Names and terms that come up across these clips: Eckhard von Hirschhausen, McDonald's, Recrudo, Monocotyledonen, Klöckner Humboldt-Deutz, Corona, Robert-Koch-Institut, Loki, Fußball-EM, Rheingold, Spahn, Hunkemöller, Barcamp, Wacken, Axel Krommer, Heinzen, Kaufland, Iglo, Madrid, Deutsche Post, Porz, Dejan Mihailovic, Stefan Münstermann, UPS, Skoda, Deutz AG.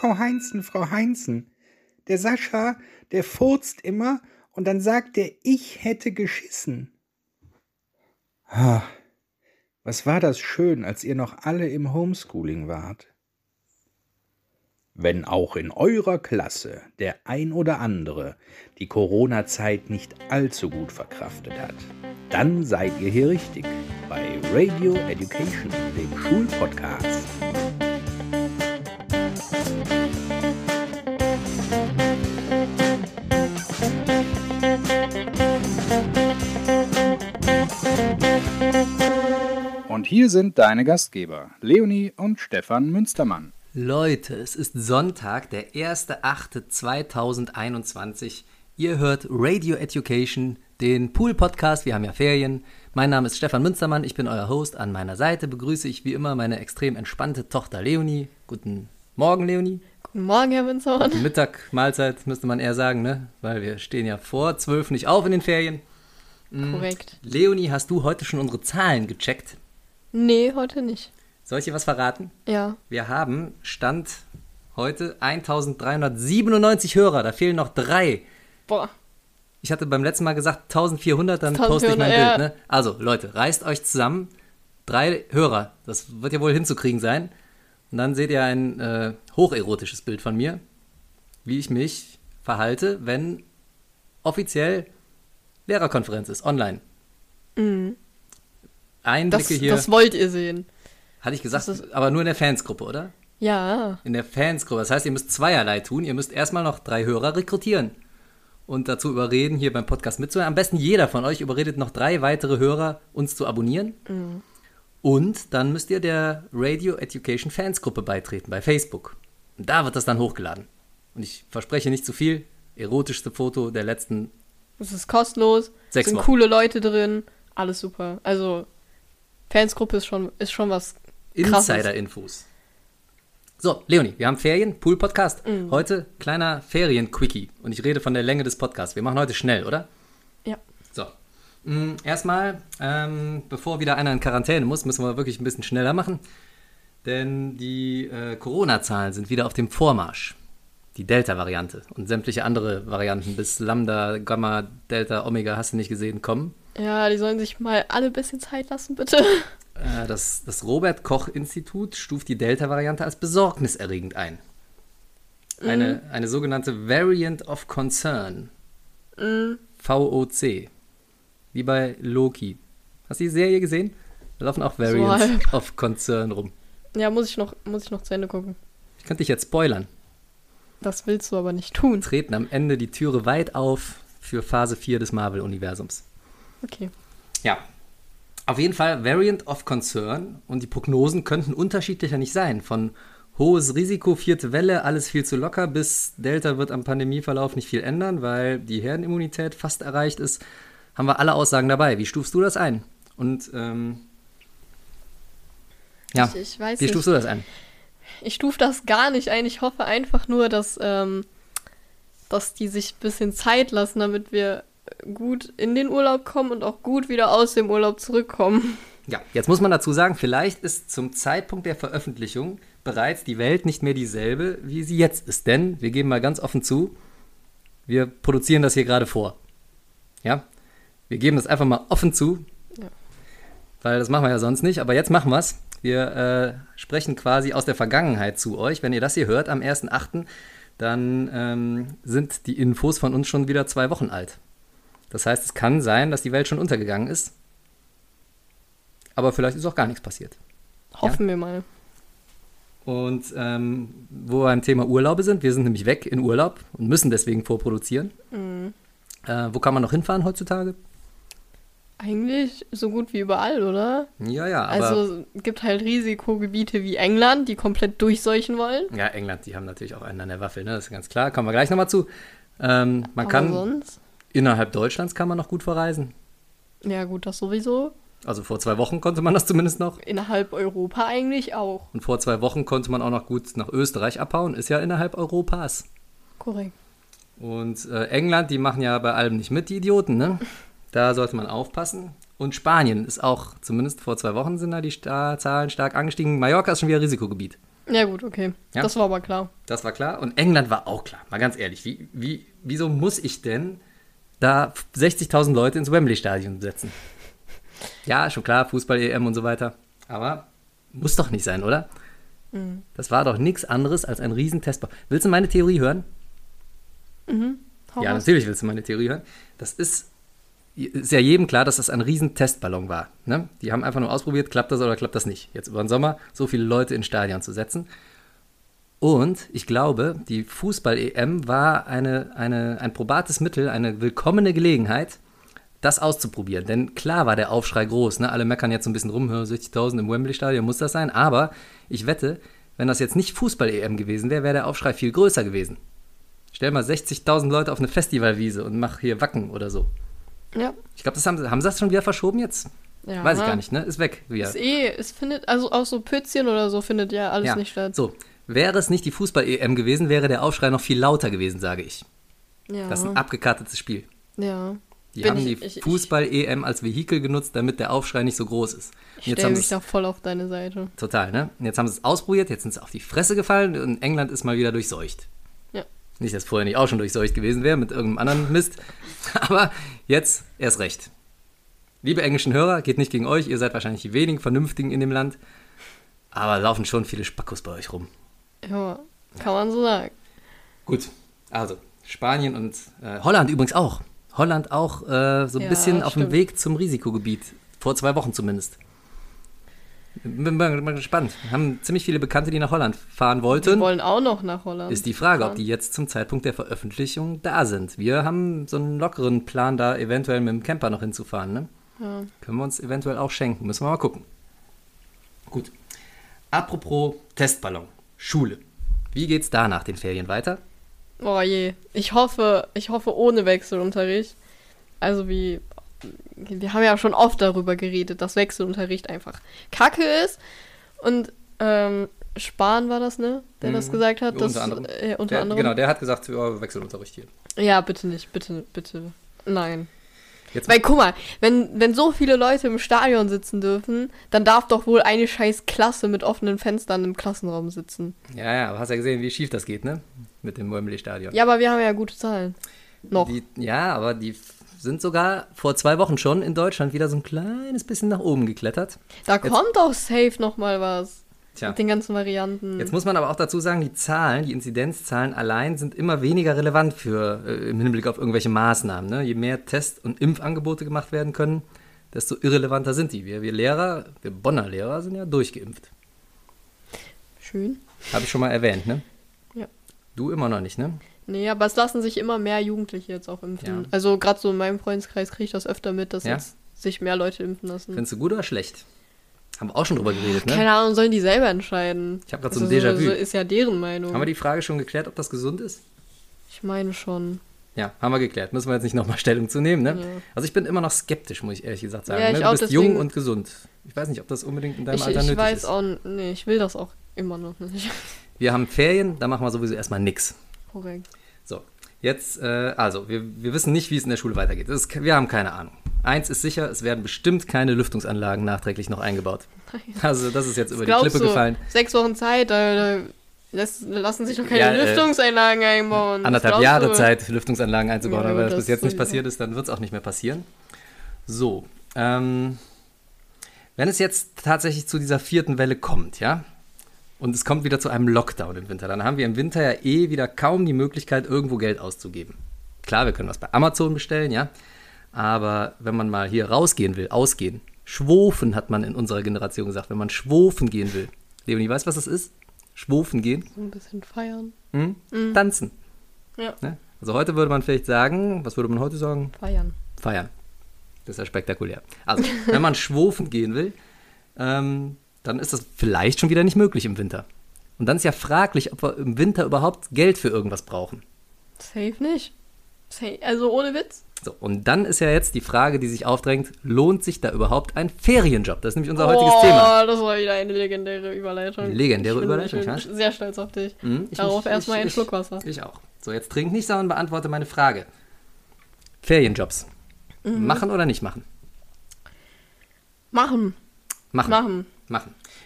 Frau Heinzen, der Sascha, der furzt immer und dann sagt er, ich hätte geschissen. Ah, was war das schön, als ihr noch alle im Homeschooling wart. Wenn auch in eurer Klasse der ein oder andere die Corona-Zeit nicht allzu gut verkraftet hat, dann seid ihr hier richtig bei Radio Education, dem Schulpodcast. Und hier sind deine Gastgeber, Leonie und Stefan Münstermann. Leute, es ist Sonntag, der 1.8.2021. Ihr hört Radio Education, den Pool-Podcast. Wir haben ja Ferien. Mein Name ist Stefan Münstermann, ich bin euer Host. An meiner Seite begrüße ich wie immer meine extrem entspannte Tochter Leonie. Guten Morgen, Leonie. Guten Morgen, Herr Münstermann. Guten Mittag, Mahlzeit, müsste man eher sagen, ne? Weil wir stehen ja vor 12 nicht auf in den Ferien. Korrekt. Leonie, hast du heute schon unsere Zahlen gecheckt? Nee, heute nicht. Soll ich dir was verraten? Ja. Wir haben Stand heute 1.397 Hörer, da fehlen noch 3. Boah. Ich hatte beim letzten Mal gesagt 1.400, dann poste ich mein Bild. Ne? Also Leute, reißt euch zusammen, 3 Hörer, das wird ja wohl hinzukriegen sein. Und dann seht ihr ein hocherotisches Bild von mir, wie ich mich verhalte, wenn offiziell Lehrerkonferenz ist, online. Mhm. Einblicke hier. Das wollt ihr sehen. Hatte ich gesagt, aber nur in der Fansgruppe, oder? Ja. In der Fansgruppe. Das heißt, ihr müsst zweierlei tun. Ihr müsst erstmal noch 3 Hörer rekrutieren und dazu überreden, hier beim Podcast mitzuhören. Am besten jeder von euch überredet noch 3 weitere Hörer, uns zu abonnieren. Mhm. Und dann müsst ihr der Radio Education Fansgruppe beitreten bei Facebook. Und da wird das dann hochgeladen. Und ich verspreche nicht zu viel. Erotischste Foto der letzten. Es ist kostenlos. 6 Wochen. Es sind coole Leute drin. Alles super. Also Fansgruppe ist schon was Insider-Infos. So, Leonie, wir haben Ferien, Pool-Podcast. Mhm. Heute kleiner Ferien-Quickie. Und ich rede von der Länge des Podcasts. Wir machen heute schnell, oder? Ja. So. Erstmal, bevor wieder einer in Quarantäne muss, müssen wir wirklich ein bisschen schneller machen. Denn die Corona-Zahlen sind wieder auf dem Vormarsch. Die Delta-Variante und sämtliche andere Varianten bis Lambda, Gamma, Delta, Omega, hast du nicht gesehen, kommen. Ja, die sollen sich mal alle ein bisschen Zeit lassen, bitte. Das Robert-Koch-Institut stuft die Delta-Variante als besorgniserregend ein. Eine sogenannte Variant of Concern. Mhm. VOC. Wie bei Loki. Hast du die Serie gesehen? Da laufen auch Variants of Concern rum. Ja, muss ich noch zu Ende gucken. Ich könnte dich jetzt spoilern. Das willst du aber nicht tun. Treten am Ende die Türe weit auf für Phase 4 des Marvel-Universums. Okay. Ja. Auf jeden Fall Variant of Concern und die Prognosen könnten unterschiedlicher nicht sein. Von hohes Risiko, 4. Welle, alles viel zu locker, bis Delta wird am Pandemieverlauf nicht viel ändern, weil die Herdenimmunität fast erreicht ist, haben wir alle Aussagen dabei. Wie stufst du das ein? Und ich weiß wie nicht. Stufst du das ein? Ich stufe das gar nicht ein. Ich hoffe einfach nur, dass die sich ein bisschen Zeit lassen, damit wir gut in den Urlaub kommen und auch gut wieder aus dem Urlaub zurückkommen. Ja, jetzt muss man dazu sagen, vielleicht ist zum Zeitpunkt der Veröffentlichung bereits die Welt nicht mehr dieselbe, wie sie jetzt ist. Denn, wir geben mal ganz offen zu, wir produzieren das hier gerade vor. Ja, wir geben das einfach mal offen zu, ja. Weil das machen wir ja sonst nicht. Aber jetzt machen wir es. Wir sprechen quasi aus der Vergangenheit zu euch. Wenn ihr das hier hört am 1.8., dann sind die Infos von uns schon wieder 2 Wochen alt. Das heißt, es kann sein, dass die Welt schon untergegangen ist. Aber vielleicht ist auch gar nichts passiert. Hoffen wir mal. Und wo wir beim Thema Urlaube sind, wir sind nämlich weg in Urlaub und müssen deswegen vorproduzieren. Mhm. Wo kann man noch hinfahren heutzutage? Eigentlich so gut wie überall, oder? Ja, aber... Also es gibt halt Risikogebiete wie England, die komplett durchseuchen wollen. Ja, England, die haben natürlich auch einen an der Waffel, ne? Das ist ganz klar. Kommen wir gleich nochmal zu. Man kann... Sonst? Innerhalb Deutschlands kann man noch gut verreisen. Ja gut, das sowieso. Also vor 2 Wochen konnte man das zumindest noch. Innerhalb Europa eigentlich auch. Und vor 2 Wochen konnte man auch noch gut nach Österreich abhauen. Ist ja innerhalb Europas. Korrekt. Und England, die machen ja bei allem nicht mit, die Idioten, ne? Da sollte man aufpassen. Und Spanien ist auch, zumindest vor 2 Wochen sind da die Zahlen stark angestiegen. Mallorca ist schon wieder Risikogebiet. Ja gut, okay. Ja? Das war aber klar. Das war klar und England war auch klar. Mal ganz ehrlich, wieso muss ich denn da 60.000 Leute ins Wembley-Stadion setzen? Ja, schon klar, Fußball-EM und so weiter. Aber muss doch nicht sein, oder? Mhm. Das war doch nichts anderes als ein riesen Testbau. Willst du meine Theorie hören? Mhm. Ja, natürlich willst du meine Theorie hören. Das ist ja jedem klar, dass das ein riesen Testballon war. Ne? Die haben einfach nur ausprobiert, klappt das oder klappt das nicht. Jetzt über den Sommer so viele Leute ins Stadion zu setzen. Und ich glaube, die Fußball-EM war ein probates Mittel, eine willkommene Gelegenheit, das auszuprobieren. Denn klar war der Aufschrei groß. Ne? Alle meckern jetzt so ein bisschen rum, 60.000 im Wembley-Stadion muss das sein. Aber ich wette, wenn das jetzt nicht Fußball-EM gewesen wäre, wäre der Aufschrei viel größer gewesen. Stell mal 60.000 Leute auf eine Festivalwiese und mach hier Wacken oder so. Ja. Ich glaube, das haben sie das schon wieder verschoben jetzt? Ja, weiß ich gar nicht, ne? Ist weg wieder. Es findet, also auch so Pützchen oder so findet ja alles nicht statt. So, wäre es nicht die Fußball-EM gewesen, wäre der Aufschrei noch viel lauter gewesen, sage ich. Ja. Das ist ein abgekartetes Spiel. Ja. Die haben die Fußball-EM als Vehikel genutzt, damit der Aufschrei nicht so groß ist. Ich stelle mich da voll auf deine Seite. Total, ne? Und jetzt haben sie es ausprobiert, jetzt sind sie auf die Fresse gefallen und England ist mal wieder durchseucht. Ja. Nicht, dass vorher nicht auch schon durchseucht gewesen wäre mit irgendeinem anderen Mist, aber jetzt erst recht. Liebe englischen Hörer, geht nicht gegen euch, ihr seid wahrscheinlich die wenigen Vernünftigen in dem Land, aber laufen schon viele Spackos bei euch rum. Ja, kann man so sagen. Gut, also Spanien und Holland übrigens auch. Holland auch so ein bisschen auf dem Weg zum Risikogebiet, vor 2 Wochen zumindest. Bin mal gespannt. Wir haben ziemlich viele Bekannte, die nach Holland fahren wollten. Die wollen auch noch nach Holland. Ist die Frage, ob die jetzt zum Zeitpunkt der Veröffentlichung da sind. Wir haben so einen lockeren Plan, da eventuell mit dem Camper noch hinzufahren. Ne? Ja. Können wir uns eventuell auch schenken. Müssen wir mal gucken. Gut. Apropos Testballon. Schule. Wie geht's da nach den Ferien weiter? Oh je. Ich hoffe ohne Wechselunterricht. Also wir haben ja schon oft darüber geredet, dass Wechselunterricht einfach Kacke ist. Und Spahn war das, ne? Der das gesagt hat. Unter anderem. Genau, der hat gesagt, Wechselunterricht hier. Ja, bitte nicht. Bitte. Nein. Jetzt. Weil guck mal, wenn so viele Leute im Stadion sitzen dürfen, dann darf doch wohl eine scheiß Klasse mit offenen Fenstern im Klassenraum sitzen. Ja, aber hast ja gesehen, wie schief das geht, ne? Mit dem Wembley-Stadion. Ja, aber wir haben ja gute Zahlen. Noch. Die sind sogar vor 2 Wochen schon in Deutschland wieder so ein kleines bisschen nach oben geklettert. Da kommt doch safe nochmal was. Tja. Mit den ganzen Varianten. Jetzt muss man aber auch dazu sagen, die Zahlen, die Inzidenzzahlen allein sind immer weniger relevant im Hinblick auf irgendwelche Maßnahmen. Ne? Je mehr Test- und Impfangebote gemacht werden können, desto irrelevanter sind die. Wir Lehrer, wir Bonner Lehrer sind ja durchgeimpft. Schön. Habe ich schon mal erwähnt, ne? Ja. Du immer noch nicht, ne? Nee, aber es lassen sich immer mehr Jugendliche jetzt auch impfen. Ja. Also gerade so in meinem Freundeskreis kriege ich das öfter mit, dass jetzt sich mehr Leute impfen lassen. Findest du gut oder schlecht? Haben wir auch schon drüber geredet, ne? Keine Ahnung, sollen die selber entscheiden. Ich habe gerade so ein Déjà-vu. So ist ja deren Meinung. Haben wir die Frage schon geklärt, ob das gesund ist? Ich meine schon. Ja, haben wir geklärt. Müssen wir jetzt nicht nochmal Stellung zu nehmen, ne? Ja. Also ich bin immer noch skeptisch, muss ich ehrlich gesagt sagen. Ja, ne? Du bist deswegen jung und gesund. Ich weiß nicht, ob das unbedingt in deinem Alter nötig ist. Ich will das auch immer noch nicht. Wir haben Ferien, da machen wir sowieso erstmal nix. Korrekt. So, jetzt, also, wir wissen nicht, wie es in der Schule weitergeht. Wir haben keine Ahnung. Eins ist sicher, es werden bestimmt keine Lüftungsanlagen nachträglich noch eingebaut. Nein. Also, das ist jetzt über die Klippe gefallen. 6 Wochen Zeit, lassen sich doch keine Lüftungsanlagen einbauen. 1,5 Jahre Zeit, Lüftungsanlagen einzubauen, aber wenn das bis jetzt nicht passiert ist, dann wird es auch nicht mehr passieren. So, wenn es jetzt tatsächlich zu dieser 4. Welle kommt, ja, und es kommt wieder zu einem Lockdown im Winter. Dann haben wir im Winter ja wieder kaum die Möglichkeit, irgendwo Geld auszugeben. Klar, wir können was bei Amazon bestellen, ja. Aber wenn man mal hier rausgehen will, ausgehen. Schwofen hat man in unserer Generation gesagt, wenn man schwofen gehen will. Leonie, weißt du, was das ist? Schwofen gehen? So ein bisschen feiern. Hm? Mhm. Tanzen. Ja. Ne? Also heute würde man vielleicht sagen, was würde man heute sagen? Feiern. Das ist ja spektakulär. Also, wenn man schwofen gehen will, dann ist das vielleicht schon wieder nicht möglich im Winter. Und dann ist ja fraglich, ob wir im Winter überhaupt Geld für irgendwas brauchen. Safe nicht. Also ohne Witz. So, und dann ist ja jetzt die Frage, die sich aufdrängt, lohnt sich da überhaupt ein Ferienjob? Das ist nämlich unser heutiges Thema. Oh, das war wieder eine legendäre Überleitung. Ich bin sehr stolz auf dich. Darauf erstmal einen Schluck Wasser. Ich auch. So, jetzt trink nicht, sondern beantworte meine Frage. Ferienjobs. Machen oder nicht machen? Machen.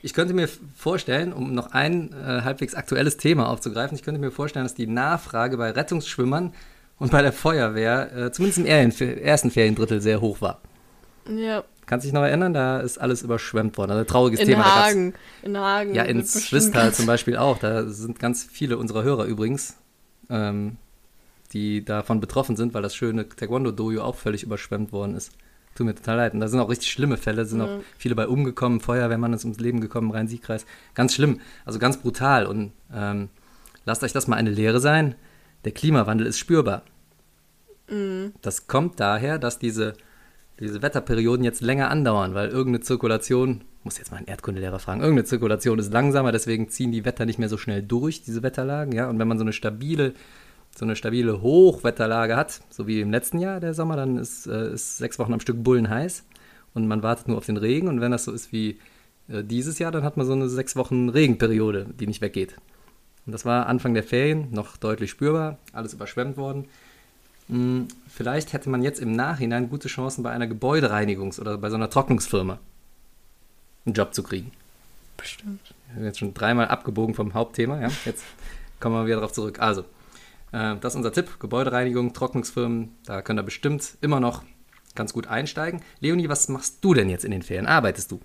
Ich könnte mir vorstellen, um noch ein halbwegs aktuelles Thema aufzugreifen, ich könnte mir vorstellen, dass die Nachfrage bei Rettungsschwimmern und bei der Feuerwehr zumindest im ersten Feriendrittel sehr hoch war. Ja. Kannst du dich noch erinnern? Da ist alles überschwemmt worden. Also ein trauriges Thema. In Hagen. Ja, in Swisttal zum Beispiel auch. Da sind ganz viele unserer Hörer übrigens, die davon betroffen sind, weil das schöne Taekwondo-Dojo auch völlig überschwemmt worden ist. Tut mir total leid. Und da sind auch richtig schlimme Fälle, sind auch viele bei umgekommen, Feuerwehrmann ist ums Leben gekommen, Rhein-Sieg-Kreis. Ganz schlimm, also ganz brutal. Und lasst euch das mal eine Lehre sein. Der Klimawandel ist spürbar. Mhm. Das kommt daher, dass diese Wetterperioden jetzt länger andauern, weil irgendeine Zirkulation, muss jetzt mal einen Erdkundelehrer fragen, irgendeine Zirkulation ist langsamer, deswegen ziehen die Wetter nicht mehr so schnell durch, diese Wetterlagen. Ja? Und wenn man so eine stabile Hochwetterlage hat, so wie im letzten Jahr der Sommer, dann ist 6 Wochen am Stück bullenheiß und man wartet nur auf den Regen. Und wenn das so ist wie dieses Jahr, dann hat man so eine 6 Wochen Regenperiode, die nicht weggeht. Und das war Anfang der Ferien noch deutlich spürbar, alles überschwemmt worden. Vielleicht hätte man jetzt im Nachhinein gute Chancen, bei einer Gebäudereinigungs- oder bei so einer Trocknungsfirma einen Job zu kriegen. Bestimmt. Ich bin jetzt schon dreimal abgebogen vom Hauptthema. Ja? Jetzt kommen wir wieder darauf zurück. Also, das ist unser Tipp. Gebäudereinigung, Trocknungsfirmen, da könnt ihr bestimmt immer noch ganz gut einsteigen. Leonie, was machst du denn jetzt in den Ferien? Arbeitest du?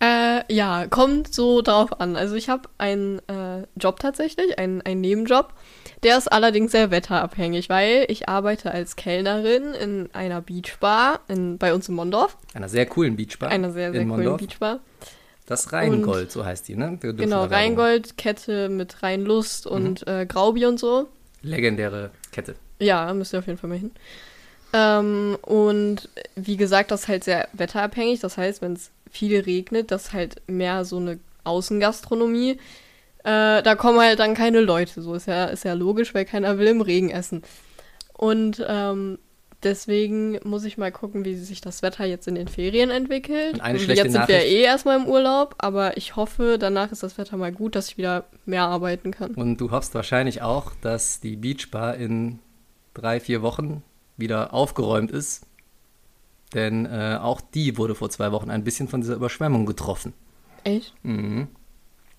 Ja, kommt so drauf an. Also ich habe einen Job tatsächlich, einen Nebenjob. Der ist allerdings sehr wetterabhängig, weil ich arbeite als Kellnerin in einer Beachbar bei uns in Mondorf. Einer sehr coolen Beachbar. Einer sehr, sehr coolen Beachbar. Das Rheingold, so heißt die, ne? Genau, Rheingold-Kette mit Rheinlust und Graubier und so. Legendäre Kette. Ja, müsst ihr auf jeden Fall mal hin. Und wie gesagt, das ist halt sehr wetterabhängig. Das heißt, wenn es viel regnet, das ist halt mehr so eine Außengastronomie. Da kommen halt dann keine Leute. So ist ja logisch, weil keiner will im Regen essen. Und deswegen muss ich mal gucken, wie sich das Wetter jetzt in den Ferien entwickelt. Und eine schlechte Nachricht. Jetzt sind wir erstmal im Urlaub, aber ich hoffe, danach ist das Wetter mal gut, dass ich wieder mehr arbeiten kann. Und du hoffst wahrscheinlich auch, dass die Beachbar in 3-4 Wochen wieder aufgeräumt ist, denn auch die wurde vor 2 Wochen ein bisschen von dieser Überschwemmung getroffen. Echt? Mhm.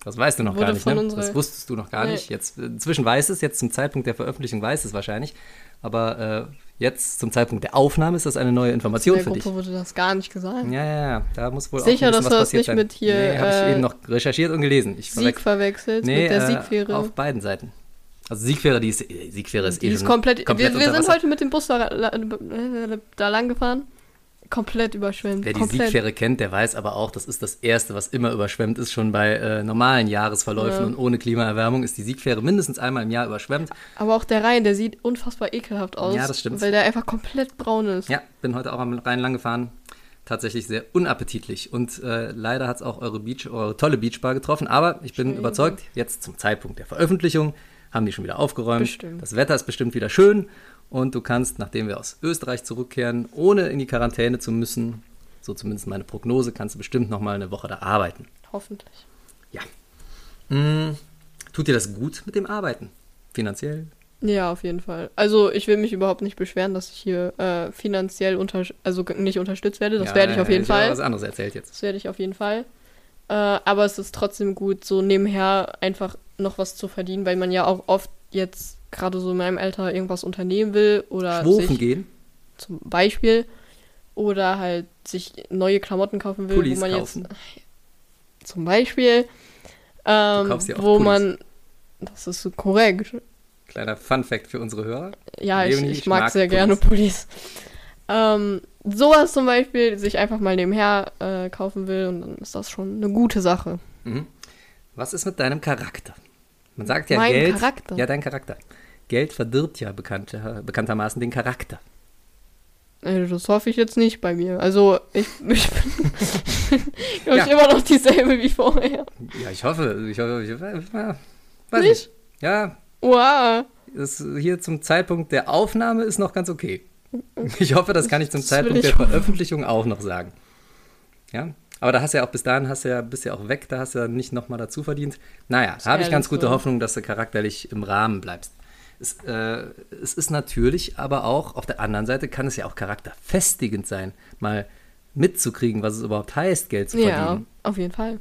Das weißt du noch gar nicht, ne? Das wusstest du noch gar nicht. Jetzt, inzwischen weiß es, jetzt zum Zeitpunkt der Veröffentlichung weiß es wahrscheinlich, aber jetzt zum Zeitpunkt der Aufnahme ist das eine neue Information für dich. In der Gruppe wurde das gar nicht gesagt. Ja, da muss wohl sicher, auch ein bisschen was passiert sein. Sicher, dass das nicht mit hier... Nee, habe ich eben noch recherchiert und gelesen. Sieg verwechselt mit der Siegfähre. Auf beiden Seiten. Also Siegfähre ist eh schon komplett wir sind heute mit dem Bus da lang gefahren. Komplett überschwemmt. Wer die Siegfähre kennt, der weiß aber auch, das ist das Erste, was immer überschwemmt ist. Schon bei normalen Jahresverläufen und ohne Klimaerwärmung ist die Siegfähre mindestens einmal im Jahr überschwemmt. Aber auch der Rhein, der sieht unfassbar ekelhaft aus. Ja, das stimmt. Weil der einfach komplett braun ist. Ja, bin heute auch am Rhein lang gefahren. Tatsächlich sehr unappetitlich. Und leider hat es auch eure tolle Beachbar getroffen. Aber ich bin überzeugt, jetzt zum Zeitpunkt der Veröffentlichung haben die schon wieder aufgeräumt. Bestimmt. Das Wetter ist bestimmt wieder schön. Und du kannst, nachdem wir aus Österreich zurückkehren, ohne in die Quarantäne zu müssen, so zumindest meine Prognose, kannst du bestimmt noch mal eine Woche da arbeiten. Hoffentlich. Ja. Tut dir das gut mit dem Arbeiten? Finanziell? Ja, auf jeden Fall. Also ich will mich überhaupt nicht beschweren, dass ich hier finanziell nicht unterstützt werde. Das werde ich auf jeden Fall. Ja, was anderes erzählt jetzt. Das werde ich auf jeden Fall. Aber es ist trotzdem gut, so nebenher einfach noch was zu verdienen, weil man ja auch oft jetzt gerade so in meinem Alter irgendwas unternehmen will oder schwurfen gehen zum Beispiel oder halt sich neue Klamotten kaufen will, Pullis wo man kaufen. Jetzt zum Beispiel wo Pullis. Man das ist so korrekt. Kleiner Funfact für unsere Hörer. Ja, ich mag sehr Pullis. Gerne Pullis. Sowas zum Beispiel sich einfach mal nebenher kaufen will und dann ist das schon eine gute Sache. Mhm. Was ist mit deinem Charakter? Man sagt ja mein Geld. Charakter. Ja, dein Charakter. Geld verdirbt ja bekanntermaßen den Charakter. Also das hoffe ich jetzt nicht bei mir. Also ich bin glaube ich immer noch dieselbe wie vorher. Ja, ich hoffe. Ja, weiß nicht? Ja. Wow. Das hier zum Zeitpunkt der Aufnahme ist noch ganz okay. Ich hoffe, das kann ich zum Zeitpunkt der Veröffentlichung auch noch sagen. Ja. Aber da hast du ja auch bis dahin, bist ja auch weg, da hast du ja nicht nochmal dazu verdient. Naja, da habe ich ganz gute Hoffnung, dass du charakterlich im Rahmen bleibst. Es ist natürlich aber auch, auf der anderen Seite kann es ja auch charakterfestigend sein, mal mitzukriegen, was es überhaupt heißt, Geld zu verdienen. Ja, auf jeden Fall.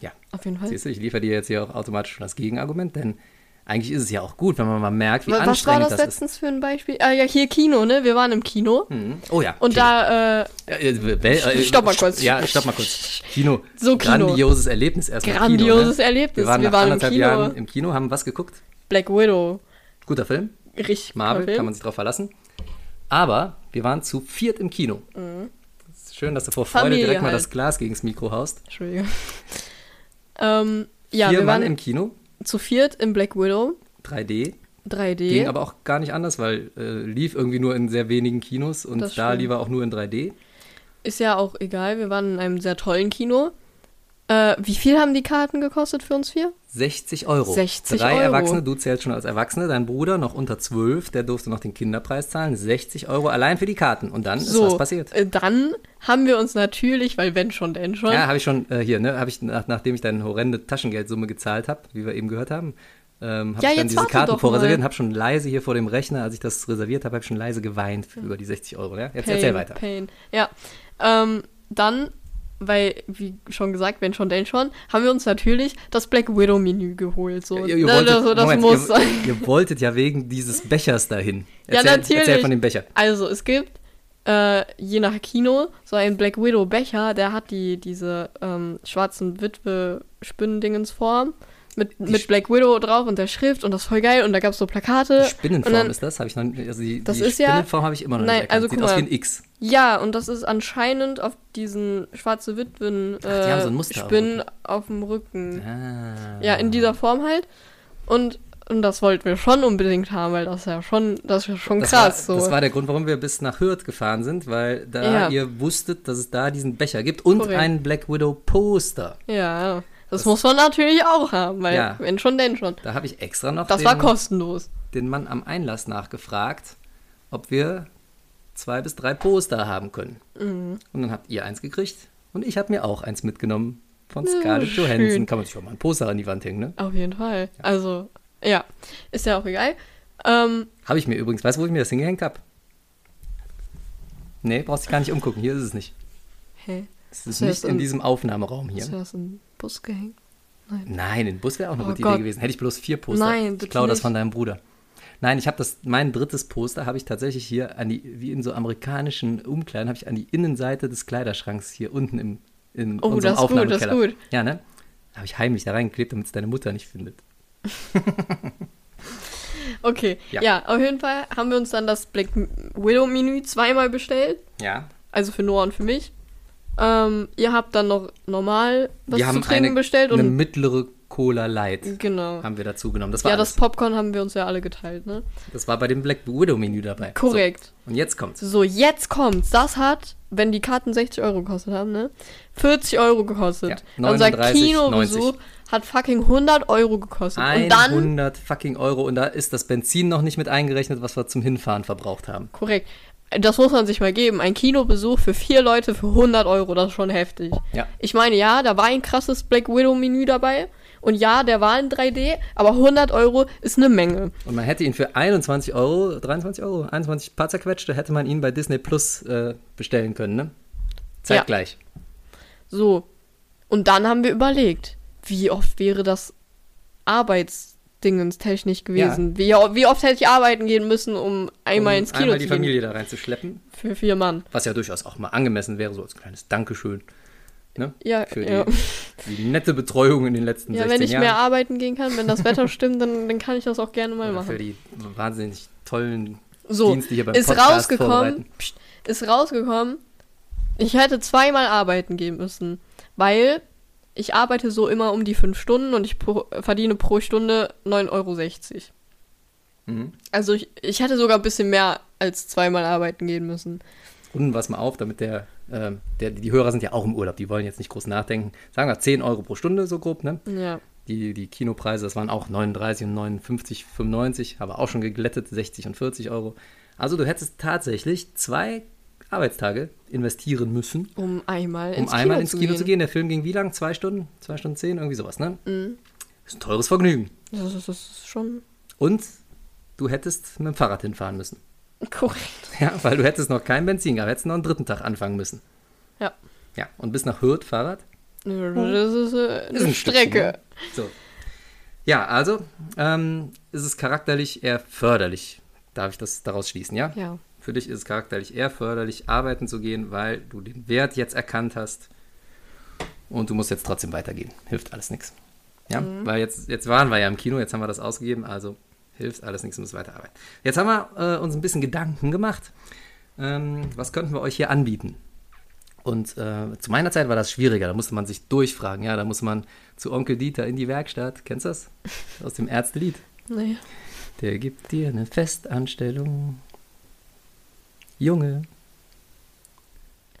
Ja, auf jeden Fall. Siehst du, ich liefere dir jetzt hier auch automatisch schon das Gegenargument, denn eigentlich ist es ja auch gut, wenn man mal merkt, wie anstrengend das ist. Was war das letztens für ein Beispiel? Ah ja, hier Kino, ne? Wir waren im Kino. Mhm. Oh ja. Und Kino. Da, Stopp mal kurz. Kino. So Kino. Grandioses Erlebnis erstmal. Grandioses Kino, ne? Erlebnis. Wir waren im Kino. Wir waren im Kino, haben was geguckt? Black Widow. Guter Film. Richtig. Marvel, kann man sich drauf verlassen. Aber wir waren zu viert im Kino. Mhm. Das ist schön, dass du vor Freude direkt mal das Glas gegens Mikro haust. Entschuldigung. Ja, wir waren im Kino. Zu viert im Black Widow. 3D. Ging aber auch gar nicht anders, weil lief irgendwie nur in sehr wenigen Kinos und das da stimmt. Lieber auch nur in 3D. Ist ja auch egal, wir waren in einem sehr tollen Kino. Wie viel haben die Karten gekostet für uns vier? 60 €. 60 Drei Euro. Erwachsene, du zählst schon als Erwachsene, dein Bruder noch unter 12, der durfte noch den Kinderpreis zahlen. 60 € allein für die Karten. Und dann ist was passiert. Dann haben wir uns natürlich, weil wenn schon, denn schon. Ja, habe ich schon hier, ne? Habe ich, nachdem ich deine horrende Taschengeldsumme gezahlt habe, wie wir eben gehört haben, habe ich dann diese Karten vorreserviert und habe schon leise hier vor dem Rechner, als ich das reserviert habe, schon leise geweint über die 60 €. Ja? Jetzt erzähl weiter. Pain. Ja, dann... Weil, wie schon gesagt, wenn schon, denn schon, haben wir uns natürlich das Black Widow-Menü geholt. So. Ja, ihr wolltet ja wegen dieses Bechers dahin. Erzähl von dem Becher. Also, es gibt, je nach Kino, so einen Black Widow-Becher, der hat diese schwarzen Witwe-Spinnendingensform mit Black Widow drauf und der Schrift und das ist voll geil und da gab es so Plakate. Die Spinnenform dann, ist das? Hab ich noch nicht, also die Spinnenform habe ich immer noch nicht erkannt. Also, sieht aus wie ein X. Ja, und das ist anscheinend auf diesen schwarze Witwen Spinnen auf dem Rücken. Ah. Ja, in dieser Form halt. Und das wollten wir schon unbedingt haben, weil das ist ja schon krass. Das war der Grund, warum wir bis nach Hürth gefahren sind, weil ihr wusstet, dass es da diesen Becher gibt und einen Black Widow Poster. Ja, das muss man natürlich auch haben, weil wenn schon, denn schon. Da habe ich extra noch das war kostenlos. Den Mann am Einlass nachgefragt, ob wir 2 bis 3 Poster haben können. Mhm. Und dann habt ihr eins gekriegt und ich habe mir auch eins mitgenommen von Scarlett Johansson. Kann man sich auch mal ein Poster an die Wand hängen, ne? Auf jeden Fall. Ja. Also, ja, ist ja auch egal. Habe ich mir übrigens, weißt du, wo ich mir das hingehängt habe? Nee, brauchst dich gar nicht umgucken, hier ist es nicht. Hey. Es ist nicht in diesem Aufnahmeraum hier. Hast du das in den Bus gehängt? Nein, in den Bus wäre auch eine gute Idee gewesen. Hätte ich bloß 4 Poster. Nein, bitte ich klaue das von deinem Bruder. Nein, ich habe mein drittes Poster habe ich tatsächlich hier wie in so amerikanischen Umkleiden, habe ich an die Innenseite des Kleiderschranks hier unten in unserem Aufnahmekeller. Oh, das ist gut. Ja, ne? Habe ich heimlich da reingeklebt, damit es deine Mutter nicht findet. Okay, ja, auf jeden Fall haben wir uns dann das Black Widow-Menü zweimal bestellt. Ja. Also für Noah und für mich. Ihr habt dann noch normal was zu trinken bestellt. Und eine mittlere Cola Light haben wir dazu genommen. Das war alles. Das Popcorn haben wir uns ja alle geteilt, ne? Das war bei dem Black Widow-Menü dabei. Korrekt. So, und jetzt kommt's. So, jetzt kommt's. Das hat, wenn die Karten 60 € gekostet haben, ne? 40 € gekostet. Ja, 39, unser Kinobesuch 90. Hat fucking 100 € gekostet. 100 € und da ist das Benzin noch nicht mit eingerechnet, was wir zum Hinfahren verbraucht haben. Korrekt. Das muss man sich mal geben. Ein Kinobesuch für 4 Leute für 100 €, das ist schon heftig. Ja. Ich meine, ja, da war ein krasses Black Widow-Menü dabei. Und ja, der war in 3D, aber 100 € ist eine Menge. Und man hätte ihn für 21 paar zerquetschte, hätte man ihn bei Disney Plus bestellen können, ne? Zeitgleich. Ja. So, und dann haben wir überlegt, wie oft wäre das arbeitsdingenstechnisch gewesen? Ja. Wie oft hätte ich arbeiten gehen müssen, um einmal ins Kino zu gehen? Einmal die Familie da reinzuschleppen. Für 4 Mann. Was ja durchaus auch mal angemessen wäre, so als kleines Dankeschön. Ne? Ja, für die nette Betreuung in den letzten 16 Jahren. Ja, wenn ich mehr arbeiten gehen kann, wenn das Wetter stimmt, dann kann ich das auch gerne mal machen. Für die wahnsinnig tollen Dienste hier beim Podcast vorbereiten. Ist rausgekommen, ich hätte 2-mal arbeiten gehen müssen, weil ich arbeite so immer um die 5 Stunden und ich verdiene pro Stunde 9,60 €. Mhm. Also ich hätte sogar ein bisschen mehr als 2-mal arbeiten gehen müssen. Runden wir es mal auf, damit die Hörer sind ja auch im Urlaub, die wollen jetzt nicht groß nachdenken. Sagen wir 10 € pro Stunde, so grob, ne? Ja. Die Kinopreise, das waren auch 39 und 59, 95, aber auch schon geglättet, 60 und 40 €. Also du hättest tatsächlich 2 Arbeitstage investieren müssen. Um einmal ins Kino zu gehen. Der Film ging wie lang? 2 Stunden? 2 Stunden 10, irgendwie sowas, ne? Mhm. Ist ein teures Vergnügen. Das ist schon... Und du hättest mit dem Fahrrad hinfahren müssen. Korrekt. Ja, weil du hättest noch kein Benzin gehabt, hättest noch einen dritten Tag anfangen müssen. Ja. Ja, und bis nach Hürth Fahrrad? Das ist eine Strecke. So. Ja, also ist es charakterlich eher förderlich. Darf ich das daraus schließen, ja? Ja. Für dich ist es charakterlich eher förderlich, arbeiten zu gehen, weil du den Wert jetzt erkannt hast und du musst jetzt trotzdem weitergehen. Hilft alles nichts. Ja, weil jetzt waren wir ja im Kino, jetzt haben wir das ausgegeben, also hilft alles nichts, muss weiterarbeiten. Jetzt haben wir uns ein bisschen Gedanken gemacht, was könnten wir euch hier anbieten? Und zu meiner Zeit war das schwieriger, da musste man sich durchfragen, ja, da musste man zu Onkel Dieter in die Werkstatt, kennst du das? Aus dem Ärztelied. Naja. Der gibt dir eine Festanstellung, Junge.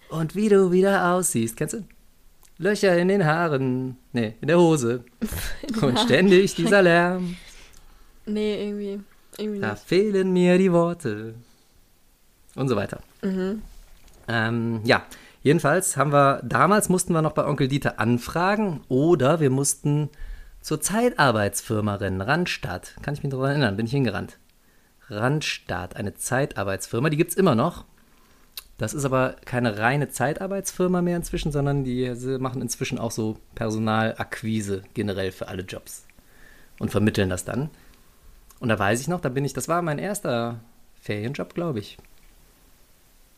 Und wie du wieder aussiehst, kennst du? Löcher in den Haaren, in der Hose. Und ständig dieser Lärm. Nee, irgendwie da nicht. Da fehlen mir die Worte. Und so weiter. Mhm. Ja, jedenfalls mussten wir noch bei Onkel Dieter anfragen oder wir mussten zur Zeitarbeitsfirma rennen, Randstad. Kann ich mich daran erinnern, bin ich hingerannt. Randstad, eine Zeitarbeitsfirma, die gibt es immer noch. Das ist aber keine reine Zeitarbeitsfirma mehr inzwischen, sondern die machen inzwischen auch so Personalakquise generell für alle Jobs und vermitteln das dann. Und da weiß ich noch, das war mein erster Ferienjob, glaube ich.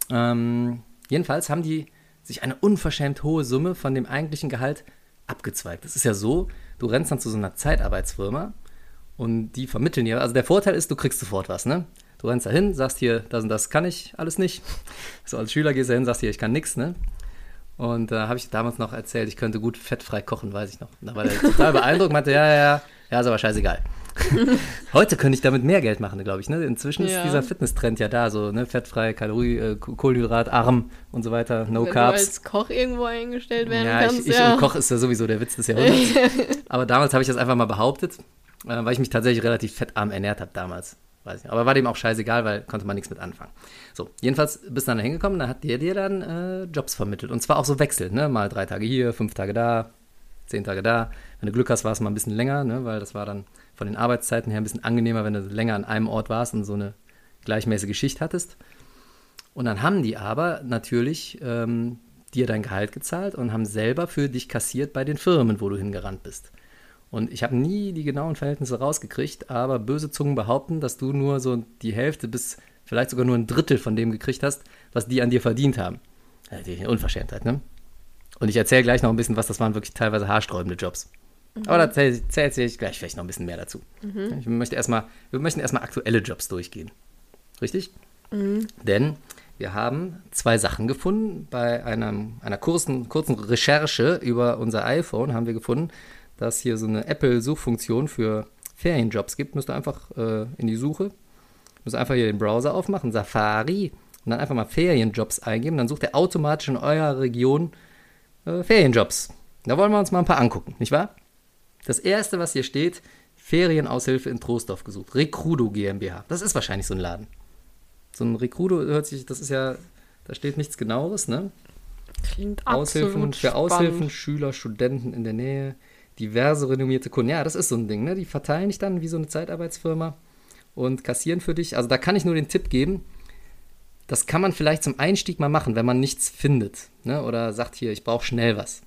Jedenfalls haben die sich eine unverschämt hohe Summe von dem eigentlichen Gehalt abgezweigt. Das ist ja so, du rennst dann zu so einer Zeitarbeitsfirma und die vermitteln dir. Also der Vorteil ist, du kriegst sofort was, ne? Du rennst da hin, sagst hier, das und das kann ich alles nicht. So als Schüler gehst du hin, sagst hier, ich kann nichts, ne? Und da habe ich damals noch erzählt, ich könnte gut fettfrei kochen, weiß ich noch. Da war der total beeindruckt, meinte, ja, ist aber scheißegal. Heute könnte ich damit mehr Geld machen, glaube ich, ne? Inzwischen ist dieser Fitnesstrend ja da, so, ne? Fettfrei, Kohlenhydratarm und so weiter, Wenn Carbs. Wenn du als Koch irgendwo eingestellt werden kannst, und Koch ist ja sowieso der Witz des Jahrhunderts. Aber damals habe ich das einfach mal behauptet, weil ich mich tatsächlich relativ fettarm ernährt habe damals. Weiß nicht. Aber war dem auch scheißegal, weil konnte man nichts mit anfangen. So, jedenfalls bist du dann hingekommen, dann hat der dir dann Jobs vermittelt. Und zwar auch so wechselnd, ne? Mal 3 Tage hier, 5 Tage da, 10 Tage da. Wenn du Glück hast, war es mal ein bisschen länger, ne? Weil das war dann von den Arbeitszeiten her ein bisschen angenehmer, wenn du länger an einem Ort warst und so eine gleichmäßige Schicht hattest. Und dann haben die aber natürlich dir dein Gehalt gezahlt und haben selber für dich kassiert bei den Firmen, wo du hingerannt bist. Und ich habe nie die genauen Verhältnisse rausgekriegt, aber böse Zungen behaupten, dass du nur so die Hälfte bis vielleicht sogar nur ein Drittel von dem gekriegt hast, was die an dir verdient haben. Also die Unverschämtheit, ne? Und ich erzähle gleich noch ein bisschen was, das waren wirklich teilweise haarsträubende Jobs. Mhm. Aber da erzähle ich gleich vielleicht noch ein bisschen mehr dazu. Mhm. Wir möchten erstmal aktuelle Jobs durchgehen. Richtig? Mhm. Denn wir haben 2 Sachen gefunden. Bei einer kurzen Recherche über unser iPhone haben wir gefunden, dass hier so eine Apple-Suchfunktion für Ferienjobs gibt, müsst ihr einfach in die Suche, müsst ihr einfach hier den Browser aufmachen, Safari, und dann einfach mal Ferienjobs eingeben, dann sucht er automatisch in eurer Region Ferienjobs. Da wollen wir uns mal ein paar angucken, nicht wahr? Das erste, was hier steht, Ferienaushilfe in Troisdorf gesucht, Recrudo GmbH. Das ist wahrscheinlich so ein Laden. So ein Recrudo da steht nichts Genaueres, ne? Klingt absolut spannend. Aushilfen, Schüler, Studenten in der Nähe. Diverse renommierte Kunden. Ja, das ist so ein Ding, ne? Die verteilen dich dann wie so eine Zeitarbeitsfirma und kassieren für dich. Also da kann ich nur den Tipp geben, das kann man vielleicht zum Einstieg mal machen, wenn man nichts findet, ne? Oder sagt hier, ich brauche schnell was.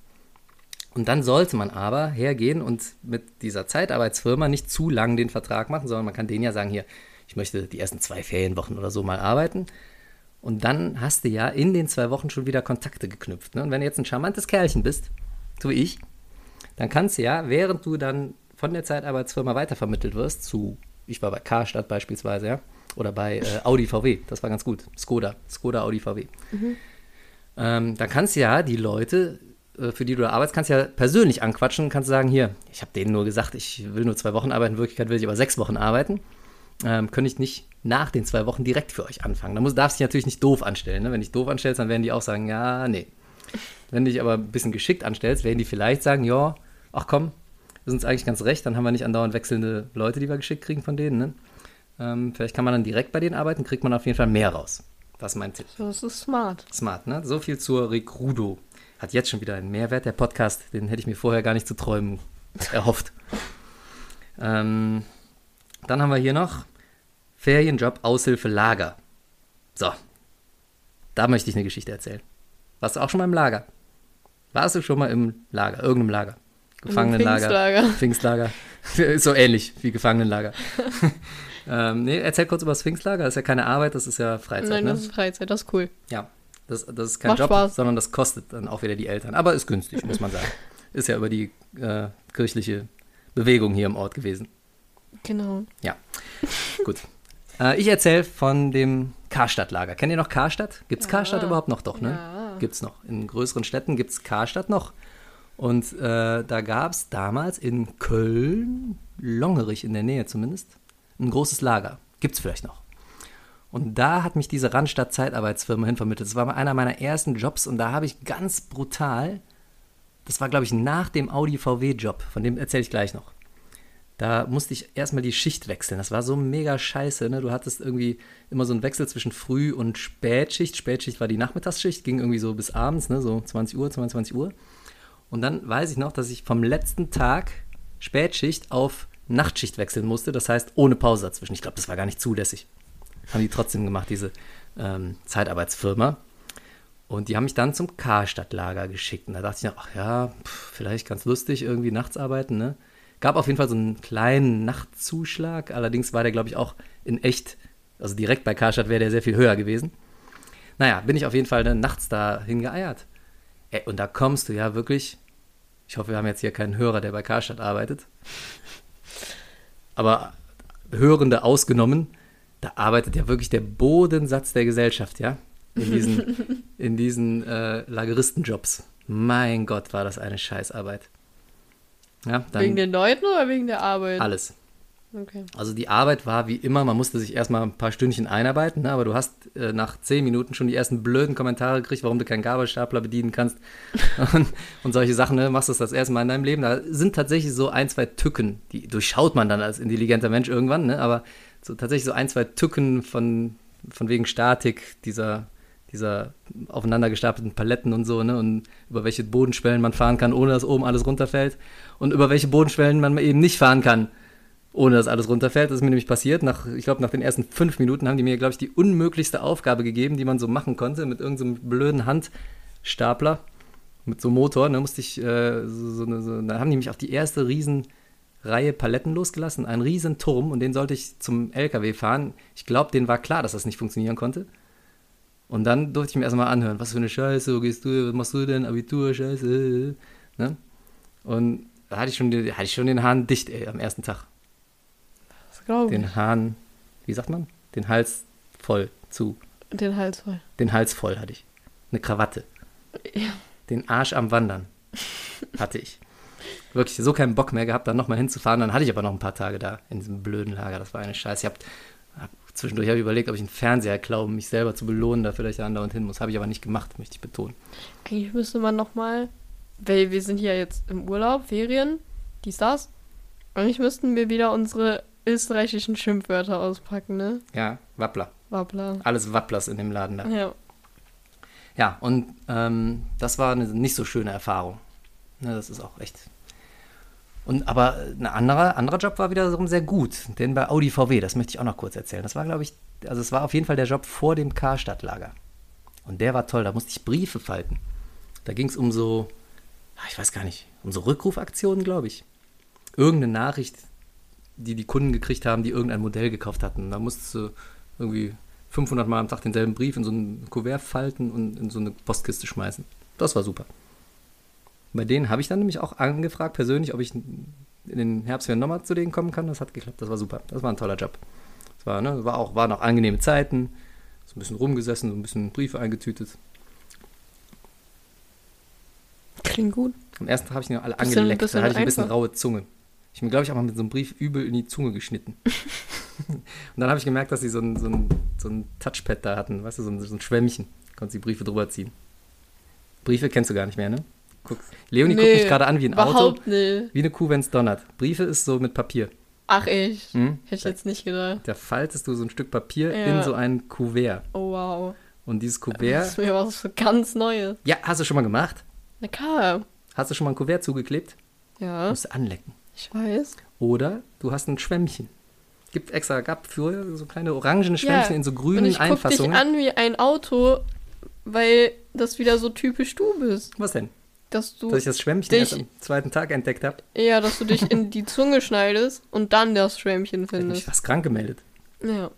Und dann sollte man aber hergehen und mit dieser Zeitarbeitsfirma nicht zu lang den Vertrag machen, sondern man kann denen ja sagen, hier, ich möchte die ersten 2 Ferienwochen oder so mal arbeiten. Und dann hast du ja in den 2 Wochen schon wieder Kontakte geknüpft, ne? Und wenn du jetzt ein charmantes Kerlchen bist, so wie ich, dann kannst du ja, während du dann von der Zeitarbeitsfirma weitervermittelt wirst, ich war bei Karstadt beispielsweise, ja, oder bei Audi, VW, das war ganz gut, Skoda, Audi, VW. Mhm. Dann kannst du ja die Leute, für die du da arbeitest, kannst du ja persönlich anquatschen und kannst sagen, hier, ich habe denen nur gesagt, ich will nur 2 Wochen arbeiten, in Wirklichkeit will ich aber 6 Wochen arbeiten, könnte ich nicht nach den 2 Wochen direkt für euch anfangen. Da darfst du dich natürlich nicht doof anstellen, ne? Wenn du dich doof anstellst, dann werden die auch sagen, ja, nee. Wenn du dich aber ein bisschen geschickt anstellst, werden die vielleicht sagen, ja, ach komm, ist uns eigentlich ganz recht, dann haben wir nicht andauernd wechselnde Leute, die wir geschickt kriegen von denen, ne? Vielleicht kann man dann direkt bei denen arbeiten, kriegt man auf jeden Fall mehr raus. Das ist mein Tipp. Das ist smart. Smart, ne? So viel zur Recrudo. Hat jetzt schon wieder einen Mehrwert, der Podcast, den hätte ich mir vorher gar nicht zu träumen erhofft. Dann haben wir hier noch Ferienjob, Aushilfe, Lager. So, da möchte ich eine Geschichte erzählen. Warst du auch schon mal im Lager? Warst du schon mal im Lager, irgendeinem Lager? Gefangenenlager. Pfingstlager. So ähnlich wie Gefangenenlager. Nee, erzähl kurz über das Pfingstlager. Das ist ja keine Arbeit, das ist ja Freizeit. Nein, das ist Freizeit, das ist cool. Ja, das ist kein Macht Job, Spaß. Sondern das kostet dann auch wieder die Eltern. Aber ist günstig, muss man sagen. Ist ja über die kirchliche Bewegung hier im Ort gewesen. Genau. Ja, gut. Ich erzähle von dem Karstadt-Lager. Kennt ihr noch Karstadt? Gibt's Karstadt überhaupt noch? Doch, ne? Ja. Gibt's noch. In größeren Städten gibt's Karstadt noch. Und da gab es damals in Köln, Longerich in der Nähe zumindest, ein großes Lager. Gibt's vielleicht noch. Und da hat mich diese Randstad Zeitarbeitsfirma hinvermittelt. Das war einer meiner ersten Jobs und da habe ich ganz brutal, das war glaube ich nach dem Audi-VW-Job, von dem erzähle ich gleich noch. Da musste ich erstmal die Schicht wechseln. Das war so mega scheiße, ne? Du hattest irgendwie immer so einen Wechsel zwischen Früh- und Spätschicht. Spätschicht war die Nachmittagsschicht, ging irgendwie so bis abends, ne? So 20 Uhr, 22 Uhr. Und dann weiß ich noch, dass ich vom letzten Tag Spätschicht auf Nachtschicht wechseln musste. Das heißt, ohne Pause dazwischen. Ich glaube, das war gar nicht zulässig. Haben die trotzdem gemacht, diese Zeitarbeitsfirma. Und die haben mich dann zum Karstadt-Lager geschickt. Und da dachte ich noch, ach ja, vielleicht ganz lustig, irgendwie nachts arbeiten, ne? Gab auf jeden Fall so einen kleinen Nachtzuschlag. Allerdings war der, glaube ich, auch in echt, also direkt bei Karstadt wäre der sehr viel höher gewesen. Naja, bin ich auf jeden Fall dann nachts da hingeeiert. Ey, und da kommst du ja wirklich, ich hoffe, wir haben jetzt hier keinen Hörer, der bei Karstadt arbeitet, aber Hörende ausgenommen, da arbeitet ja wirklich der Bodensatz der Gesellschaft, ja, in diesen Lageristen-Jobs. Mein Gott, war das eine Scheißarbeit. Ja, dann wegen den Leuten oder wegen der Arbeit? Alles. Okay. Also die Arbeit war wie immer, man musste sich erstmal ein paar Stündchen einarbeiten, ne? Aber du hast nach 10 Minuten schon die ersten blöden Kommentare gekriegt, warum du keinen Gabelstapler bedienen kannst und solche Sachen, ne? Machst du das erste Mal in deinem Leben. Da sind tatsächlich so ein, zwei Tücken, die durchschaut man dann als intelligenter Mensch irgendwann, ne? Aber so tatsächlich so ein, zwei Tücken von wegen Statik dieser aufeinander gestapelten Paletten und so, ne? Und über welche Bodenschwellen man fahren kann, ohne dass oben alles runterfällt. Und über welche Bodenschwellen man eben nicht fahren kann, ohne dass alles runterfällt. Das ist mir nämlich passiert. Ich glaube, nach den ersten 5 Minuten haben die mir, glaube ich, die unmöglichste Aufgabe gegeben, die man so machen konnte, mit irgendeinem blöden Handstapler, mit so einem Motor. Da musste ich, da haben die mich auf die erste Riesenreihe Paletten losgelassen, einen riesen Turm, und den sollte ich zum LKW fahren. Ich glaube, denen war klar, dass das nicht funktionieren konnte. Und dann durfte ich mir erstmal anhören, was für eine Scheiße, wo gehst du, was machst du denn, Abitur, Scheiße, ne? Und da hatte ich schon den Hahn dicht, ey, am ersten Tag. Das glaube ich. Den Hahn, wie sagt man? Den Hals voll zu. Den Hals voll. Den Hals voll hatte ich. Eine Krawatte. Ja. Den Arsch am Wandern hatte ich. Wirklich so keinen Bock mehr gehabt, dann nochmal hinzufahren. Dann hatte ich aber noch ein paar Tage da in diesem blöden Lager. Das war eine Scheiße. Zwischendurch habe ich überlegt, ob ich einen Fernseher klaue, um mich selber zu belohnen, dafür, dass ich da andauernd hin muss. Habe ich aber nicht gemacht, möchte ich betonen. Eigentlich müsste man nochmal, weil wir sind hier jetzt im Urlaub, Ferien, dies, das. Eigentlich müssten wir wieder unsere österreichischen Schimpfwörter auspacken, ne? Ja, Wappler. Wappler. Alles Wapplers in dem Laden da. Ja. Ja, und das war eine nicht so schöne Erfahrung. Ne, das ist auch echt. Und aber ein anderer Job war wiederum sehr gut, denn bei Audi VW, das möchte ich auch noch kurz erzählen. Das war, glaube ich, also es war auf jeden Fall der Job vor dem Karstadt-Lager. Und der war toll, da musste ich Briefe falten. Da ging es um so, ich weiß gar nicht, um so Rückrufaktionen, glaube ich. Irgendeine Nachricht, die die Kunden gekriegt haben, die irgendein Modell gekauft hatten. Da musstest du irgendwie 500 Mal am Tag denselben Brief in so ein Kuvert falten und in so eine Postkiste schmeißen. Das war super. Bei denen habe ich dann nämlich auch angefragt, persönlich, ob ich in den Herbst wieder nochmal zu denen kommen kann. Das hat geklappt, das war super. Das war ein toller Job. Das war, ne, waren auch angenehme Zeiten. So ein bisschen rumgesessen, so ein bisschen Briefe eingetütet. Klingt gut. Am ersten Tag habe ich die noch alle angeleckt. Da hatte ich ein bisschen raue Zunge. Ich bin, glaube ich, auch mal mit so einem Brief übel in die Zunge geschnitten. Und dann habe ich gemerkt, dass sie so ein Touchpad da hatten. Weißt du, so ein Schwämmchen. Da konntest du die Briefe drüber ziehen. Briefe kennst du gar nicht mehr, ne? Leonie guckt mich gerade an wie ein Auto, wie eine Kuh, wenn es donnert. Briefe ist so mit Papier. Ach echt? Hätte ich jetzt nicht gedacht. Da faltest du so ein Stück Papier in so ein Kuvert. Oh wow. Und dieses Kuvert... Das ist mir was ganz Neues. Ja, hast du schon mal gemacht? Na klar. Hast du schon mal ein Kuvert zugeklebt? Ja. Musst du anlecken. Ich weiß. Oder du hast ein Schwämmchen. Gab früher so kleine orangene Schwämmchen in so grünen Einfassungen. Und ich guck dich an wie ein Auto, weil das wieder so typisch du bist. Was denn? Dass ich das Schwämmchen erst am zweiten Tag entdeckt habe. Ja, dass du dich in die Zunge schneidest und dann das Schwämmchen findest. Ich habe mich krank gemeldet. Ja,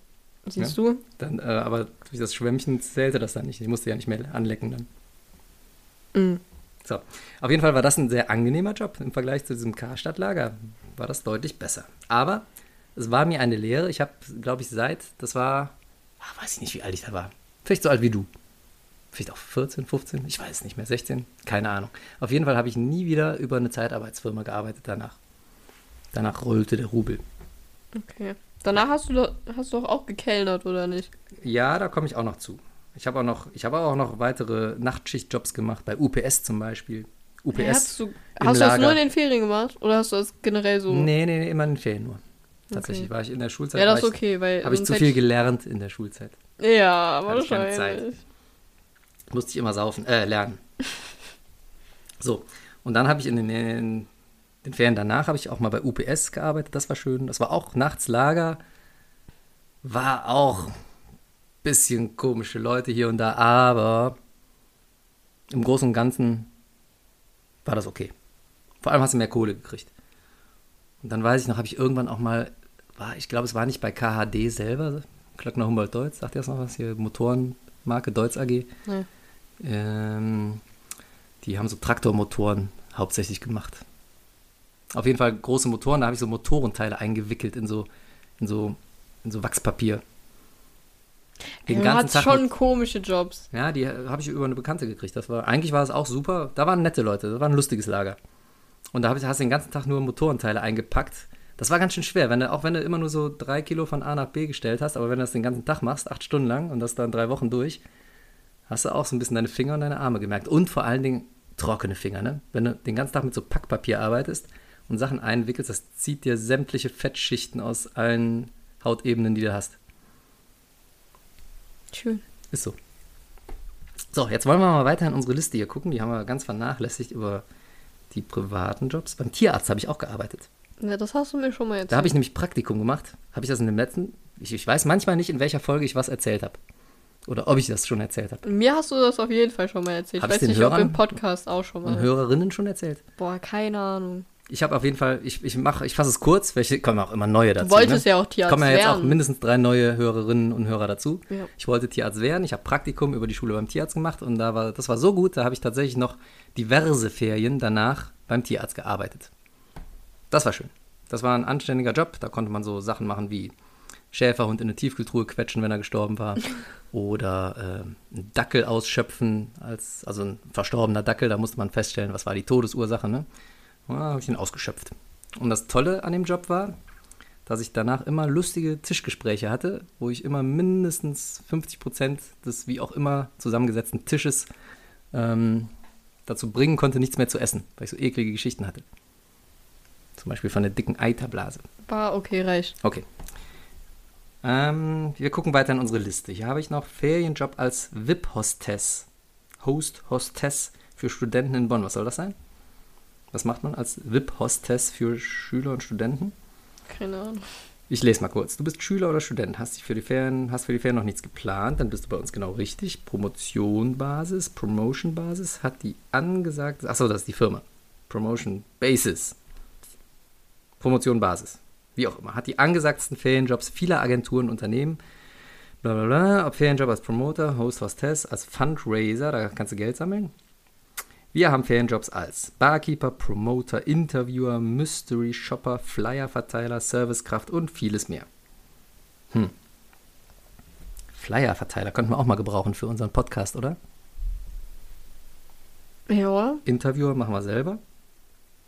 siehst du. Dann, aber durch das Schwämmchen zählte das dann nicht. Ich musste ja nicht mehr anlecken dann. Mhm. So, auf jeden Fall war das ein sehr angenehmer Job. Im Vergleich zu diesem Karstadt-Lager war das deutlich besser. Aber es war mir eine Lehre. Ich habe, glaube ich, weiß ich nicht, wie alt ich da war. Vielleicht so alt wie du. Vielleicht auch 14, 15, ich weiß nicht mehr, 16, keine Ahnung. Auf jeden Fall habe ich nie wieder über eine Zeitarbeitsfirma gearbeitet danach. Danach rollte der Rubel. Okay. Danach hast du doch auch gekellnert, oder nicht? Ja, da komme ich auch noch zu. Ich habe auch noch weitere Nachtschichtjobs gemacht, bei UPS zum Beispiel. UPS hast du das nur in den Ferien gemacht? Oder hast du das generell so? Nee, immer in den Ferien nur. Tatsächlich war ich in der Schulzeit. Ja, das ist okay, weil... Habe ich zu viel gelernt in der Schulzeit. Ja, wahrscheinlich. Musste ich immer lernen. So, und dann habe ich in den Ferien danach habe ich auch mal bei UPS gearbeitet, das war schön. Das war auch Nachtslager, war auch ein bisschen komische Leute hier und da, aber im Großen und Ganzen war das okay. Vor allem hast du mehr Kohle gekriegt. Und dann weiß ich noch, habe ich irgendwann auch mal, ich glaube, es war nicht bei KHD selber, Klöckner Humboldt-Deutz, sagt ihr das noch was? Hier Motorenmarke Deutz AG. Ja. Die haben so Traktormotoren hauptsächlich gemacht. Auf jeden Fall große Motoren, da habe ich so Motorenteile eingewickelt in so Wachspapier. Du hattest schon komische Jobs. Ja, die habe ich über eine Bekannte gekriegt. Eigentlich war es auch super. Da waren nette Leute, das war ein lustiges Lager. Und da hast du den ganzen Tag nur Motorenteile eingepackt. Das war ganz schön schwer, wenn du immer nur so 3 Kilo von A nach B gestellt hast, aber wenn du das den ganzen Tag machst, 8 Stunden lang und das dann 3 Wochen durch, hast du auch so ein bisschen deine Finger und deine Arme gemerkt. Und vor allen Dingen trockene Finger, ne? Wenn du den ganzen Tag mit so Packpapier arbeitest und Sachen einwickelst, das zieht dir sämtliche Fettschichten aus allen Hautebenen, die du hast. Schön. Ist so. So, jetzt wollen wir mal weiter in unsere Liste hier gucken. Die haben wir ganz vernachlässigt über die privaten Jobs. Beim Tierarzt habe ich auch gearbeitet. Ja, das hast du mir schon mal erzählt. Da habe ich nämlich Praktikum gemacht. Habe ich das in dem letzten... Ich weiß manchmal nicht, in welcher Folge ich was erzählt habe. Oder ob ich das schon erzählt habe. Mir hast du das auf jeden Fall schon mal erzählt. Ich weiß nicht, ob im Podcast auch schon mal. Und Hörerinnen schon erzählt? Boah, keine Ahnung. Ich habe auf jeden Fall... Ich fasse es kurz, weil kommen auch immer neue dazu. Du wolltest ja auch Tierarzt werden. Kommen ja jetzt auch mindestens 3 neue Hörerinnen und Hörer dazu. Ja. Ich wollte Tierarzt werden. Ich habe Praktikum über die Schule beim Tierarzt gemacht. Und das war so gut, da habe ich tatsächlich noch diverse Ferien danach beim Tierarzt gearbeitet. Das war schön. Das war ein anständiger Job. Da konnte man so Sachen machen wie Schäferhund in eine Tiefkühltruhe quetschen, wenn er gestorben war. Oder einen Dackel ausschöpfen, also ein verstorbener Dackel. Da musste man feststellen, was war die Todesursache. Ne? Da habe ich ihn ausgeschöpft. Und das Tolle an dem Job war, dass ich danach immer lustige Tischgespräche hatte, wo ich immer mindestens 50% des wie auch immer zusammengesetzten Tisches dazu bringen konnte, nichts mehr zu essen, weil ich so eklige Geschichten hatte. Zum Beispiel von der dicken Eiterblase. War okay, reicht. Okay. Wir gucken weiter in unsere Liste. Hier habe ich noch Ferienjob als VIP-Hostess. Hostess für Studenten in Bonn. Was soll das sein? Was macht man als VIP-Hostess für Schüler und Studenten? Keine Ahnung. Ich lese mal kurz. Du bist Schüler oder Student, hast für die Ferien noch nichts geplant, dann bist du bei uns genau richtig. Promotion-Basis hat die angesagt... Achso, das ist die Firma. Promotion-Basis. Promotion-Basis, wie auch immer, hat die angesagtesten Ferienjobs vieler Agenturen und Unternehmen. Blablabla, ob Ferienjob als Promoter, Host, Hostess, als Fundraiser, da kannst du Geld sammeln. Wir haben Ferienjobs als Barkeeper, Promoter, Interviewer, Mystery-Shopper, Flyer-Verteiler, Servicekraft und vieles mehr. Flyer-Verteiler könnten wir auch mal gebrauchen für unseren Podcast, oder? Ja. Interviewer machen wir selber.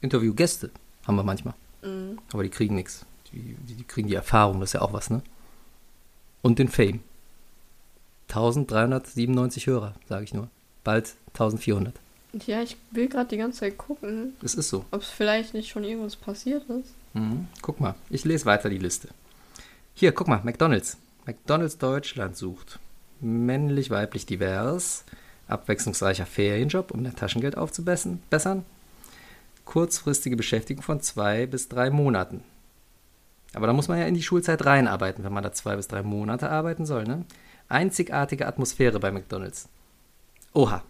Interviewgäste haben wir manchmal. Aber die kriegen nichts. Die kriegen die Erfahrung, das ist ja auch was, ne? Und den Fame. 1397 Hörer, sage ich nur. Bald 1400. Ja, ich will gerade die ganze Zeit gucken. Es ist so. Ob es vielleicht nicht schon irgendwas passiert ist. Guck mal, ich lese weiter die Liste. Hier, guck mal, McDonald's. McDonald's Deutschland sucht. Männlich, weiblich, divers. Abwechslungsreicher Ferienjob, um dein Taschengeld aufzubessern. Kurzfristige Beschäftigung von 2 bis 3 Monaten. Aber da muss man ja in die Schulzeit reinarbeiten, wenn man da 2 bis 3 Monate arbeiten soll, ne? Einzigartige Atmosphäre bei McDonald's. Oha.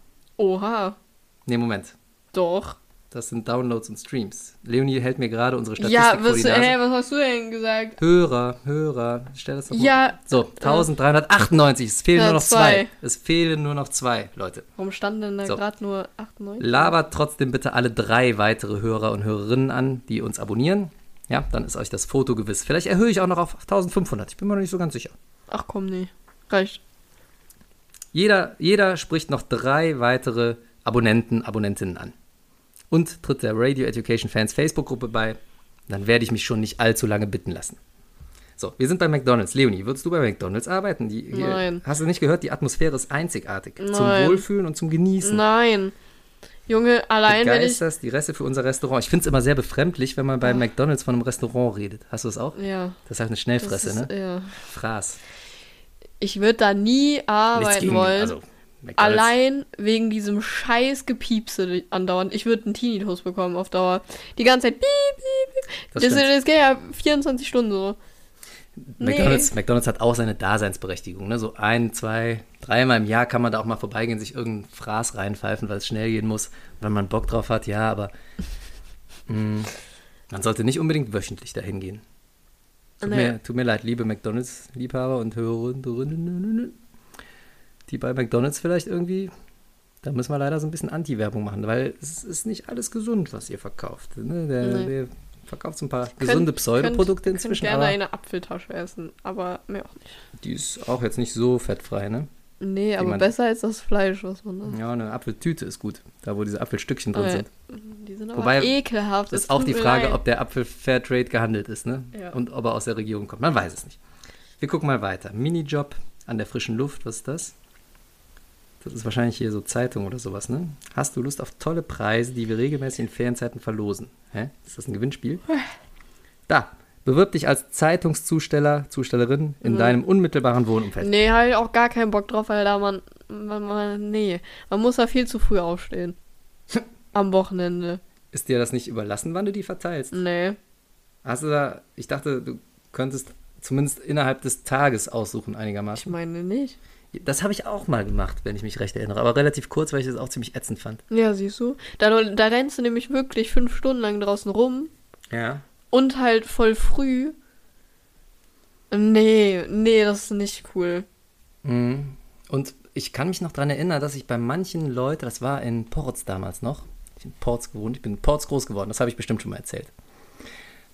Ne, Moment. Doch. Das sind Downloads und Streams. Leonie hält mir gerade unsere Statistik vor die Nase. Ja, was hast du denn gesagt? Hörer. Stell das doch mal. Ja. So, 1398. Es fehlen nur noch zwei. Es fehlen nur noch zwei, Leute. Warum standen denn da gerade nur 98? Labert trotzdem bitte alle drei weitere Hörer und Hörerinnen an, die uns abonnieren. Ja, dann ist euch das Foto gewiss. Vielleicht erhöhe ich auch noch auf 1500. Ich bin mir noch nicht so ganz sicher. Ach komm, nee. Reicht. Jeder spricht noch drei weitere Abonnenten, Abonnentinnen an. Und tritt der Radio Education Fans Facebook-Gruppe bei. Dann werde ich mich schon nicht allzu lange bitten lassen. So, wir sind bei McDonald's. Leonie, würdest du bei McDonald's arbeiten? Nein. Hast du nicht gehört? Die Atmosphäre ist einzigartig. Nein. Zum Wohlfühlen und zum Genießen. Nein. Junge, allein wenn ich... das die Reste für unser Restaurant. Ich finde es immer sehr befremdlich, wenn man bei McDonald's von einem Restaurant redet. Hast du das auch? Ja. Das ist halt eine Schnellfresse, ne? Ja. Fraß. Ich würde da nie arbeiten wollen. Also, McDonald's. Allein wegen diesem scheiß Gepiepse andauernd. Ich würde einen Tinnitus bekommen auf Dauer. Die ganze Zeit piep, piep, piep. Das geht ja 24 Stunden so. McDonald's hat auch seine Daseinsberechtigung. Ne? So ein, zwei, dreimal im Jahr kann man da auch mal vorbeigehen, sich irgendeinen Fraß reinpfeifen, weil es schnell gehen muss. Wenn man Bock drauf hat, ja, aber man sollte nicht unbedingt wöchentlich dahin gehen. Tut mir leid, liebe McDonald's-Liebhaber und Hörerinnen. Die bei McDonald's vielleicht irgendwie, da müssen wir leider so ein bisschen Anti-Werbung machen, weil es ist nicht alles gesund, was ihr verkauft. Ne? Der verkauft so ein paar gesunde Pseudoprodukte inzwischen. Ich würde gerne eine Apfeltasche essen, aber mehr auch nicht. Die ist auch jetzt nicht so fettfrei, ne? Nee, aber besser als das Fleisch, was man da... Ja, eine Apfeltüte ist gut, da wo diese Apfelstückchen drin sind. Die sind aber ekelhaft. Ist auch die Frage, ob der Apfel Fairtrade gehandelt ist, ne? Ja. Und ob er aus der Region kommt. Man weiß es nicht. Wir gucken mal weiter. Minijob an der frischen Luft, was ist das? Das ist wahrscheinlich hier so Zeitung oder sowas, ne? Hast du Lust auf tolle Preise, die wir regelmäßig in Ferienzeiten verlosen? Hä? Ist das ein Gewinnspiel? Da, bewirb dich als Zeitungszusteller, Zustellerin in deinem unmittelbaren Wohnumfeld. Nee, habe ich auch gar keinen Bock drauf, weil da man muss da viel zu früh aufstehen. Am Wochenende. Ist dir das nicht überlassen, wann du die verteilst? Nee. Ich dachte, du könntest zumindest innerhalb des Tages aussuchen einigermaßen. Ich meine nicht. Das habe ich auch mal gemacht, wenn ich mich recht erinnere. Aber relativ kurz, weil ich das auch ziemlich ätzend fand. Ja, siehst du. Da rennst du nämlich wirklich 5 Stunden lang draußen rum. Ja. Und halt voll früh. Nee, das ist nicht cool. Mhm. Und ich kann mich noch daran erinnern, dass ich bei manchen Leuten, das war in Porz damals noch, ich bin in Porz gewohnt, ich bin in Porz groß geworden, das habe ich bestimmt schon mal erzählt.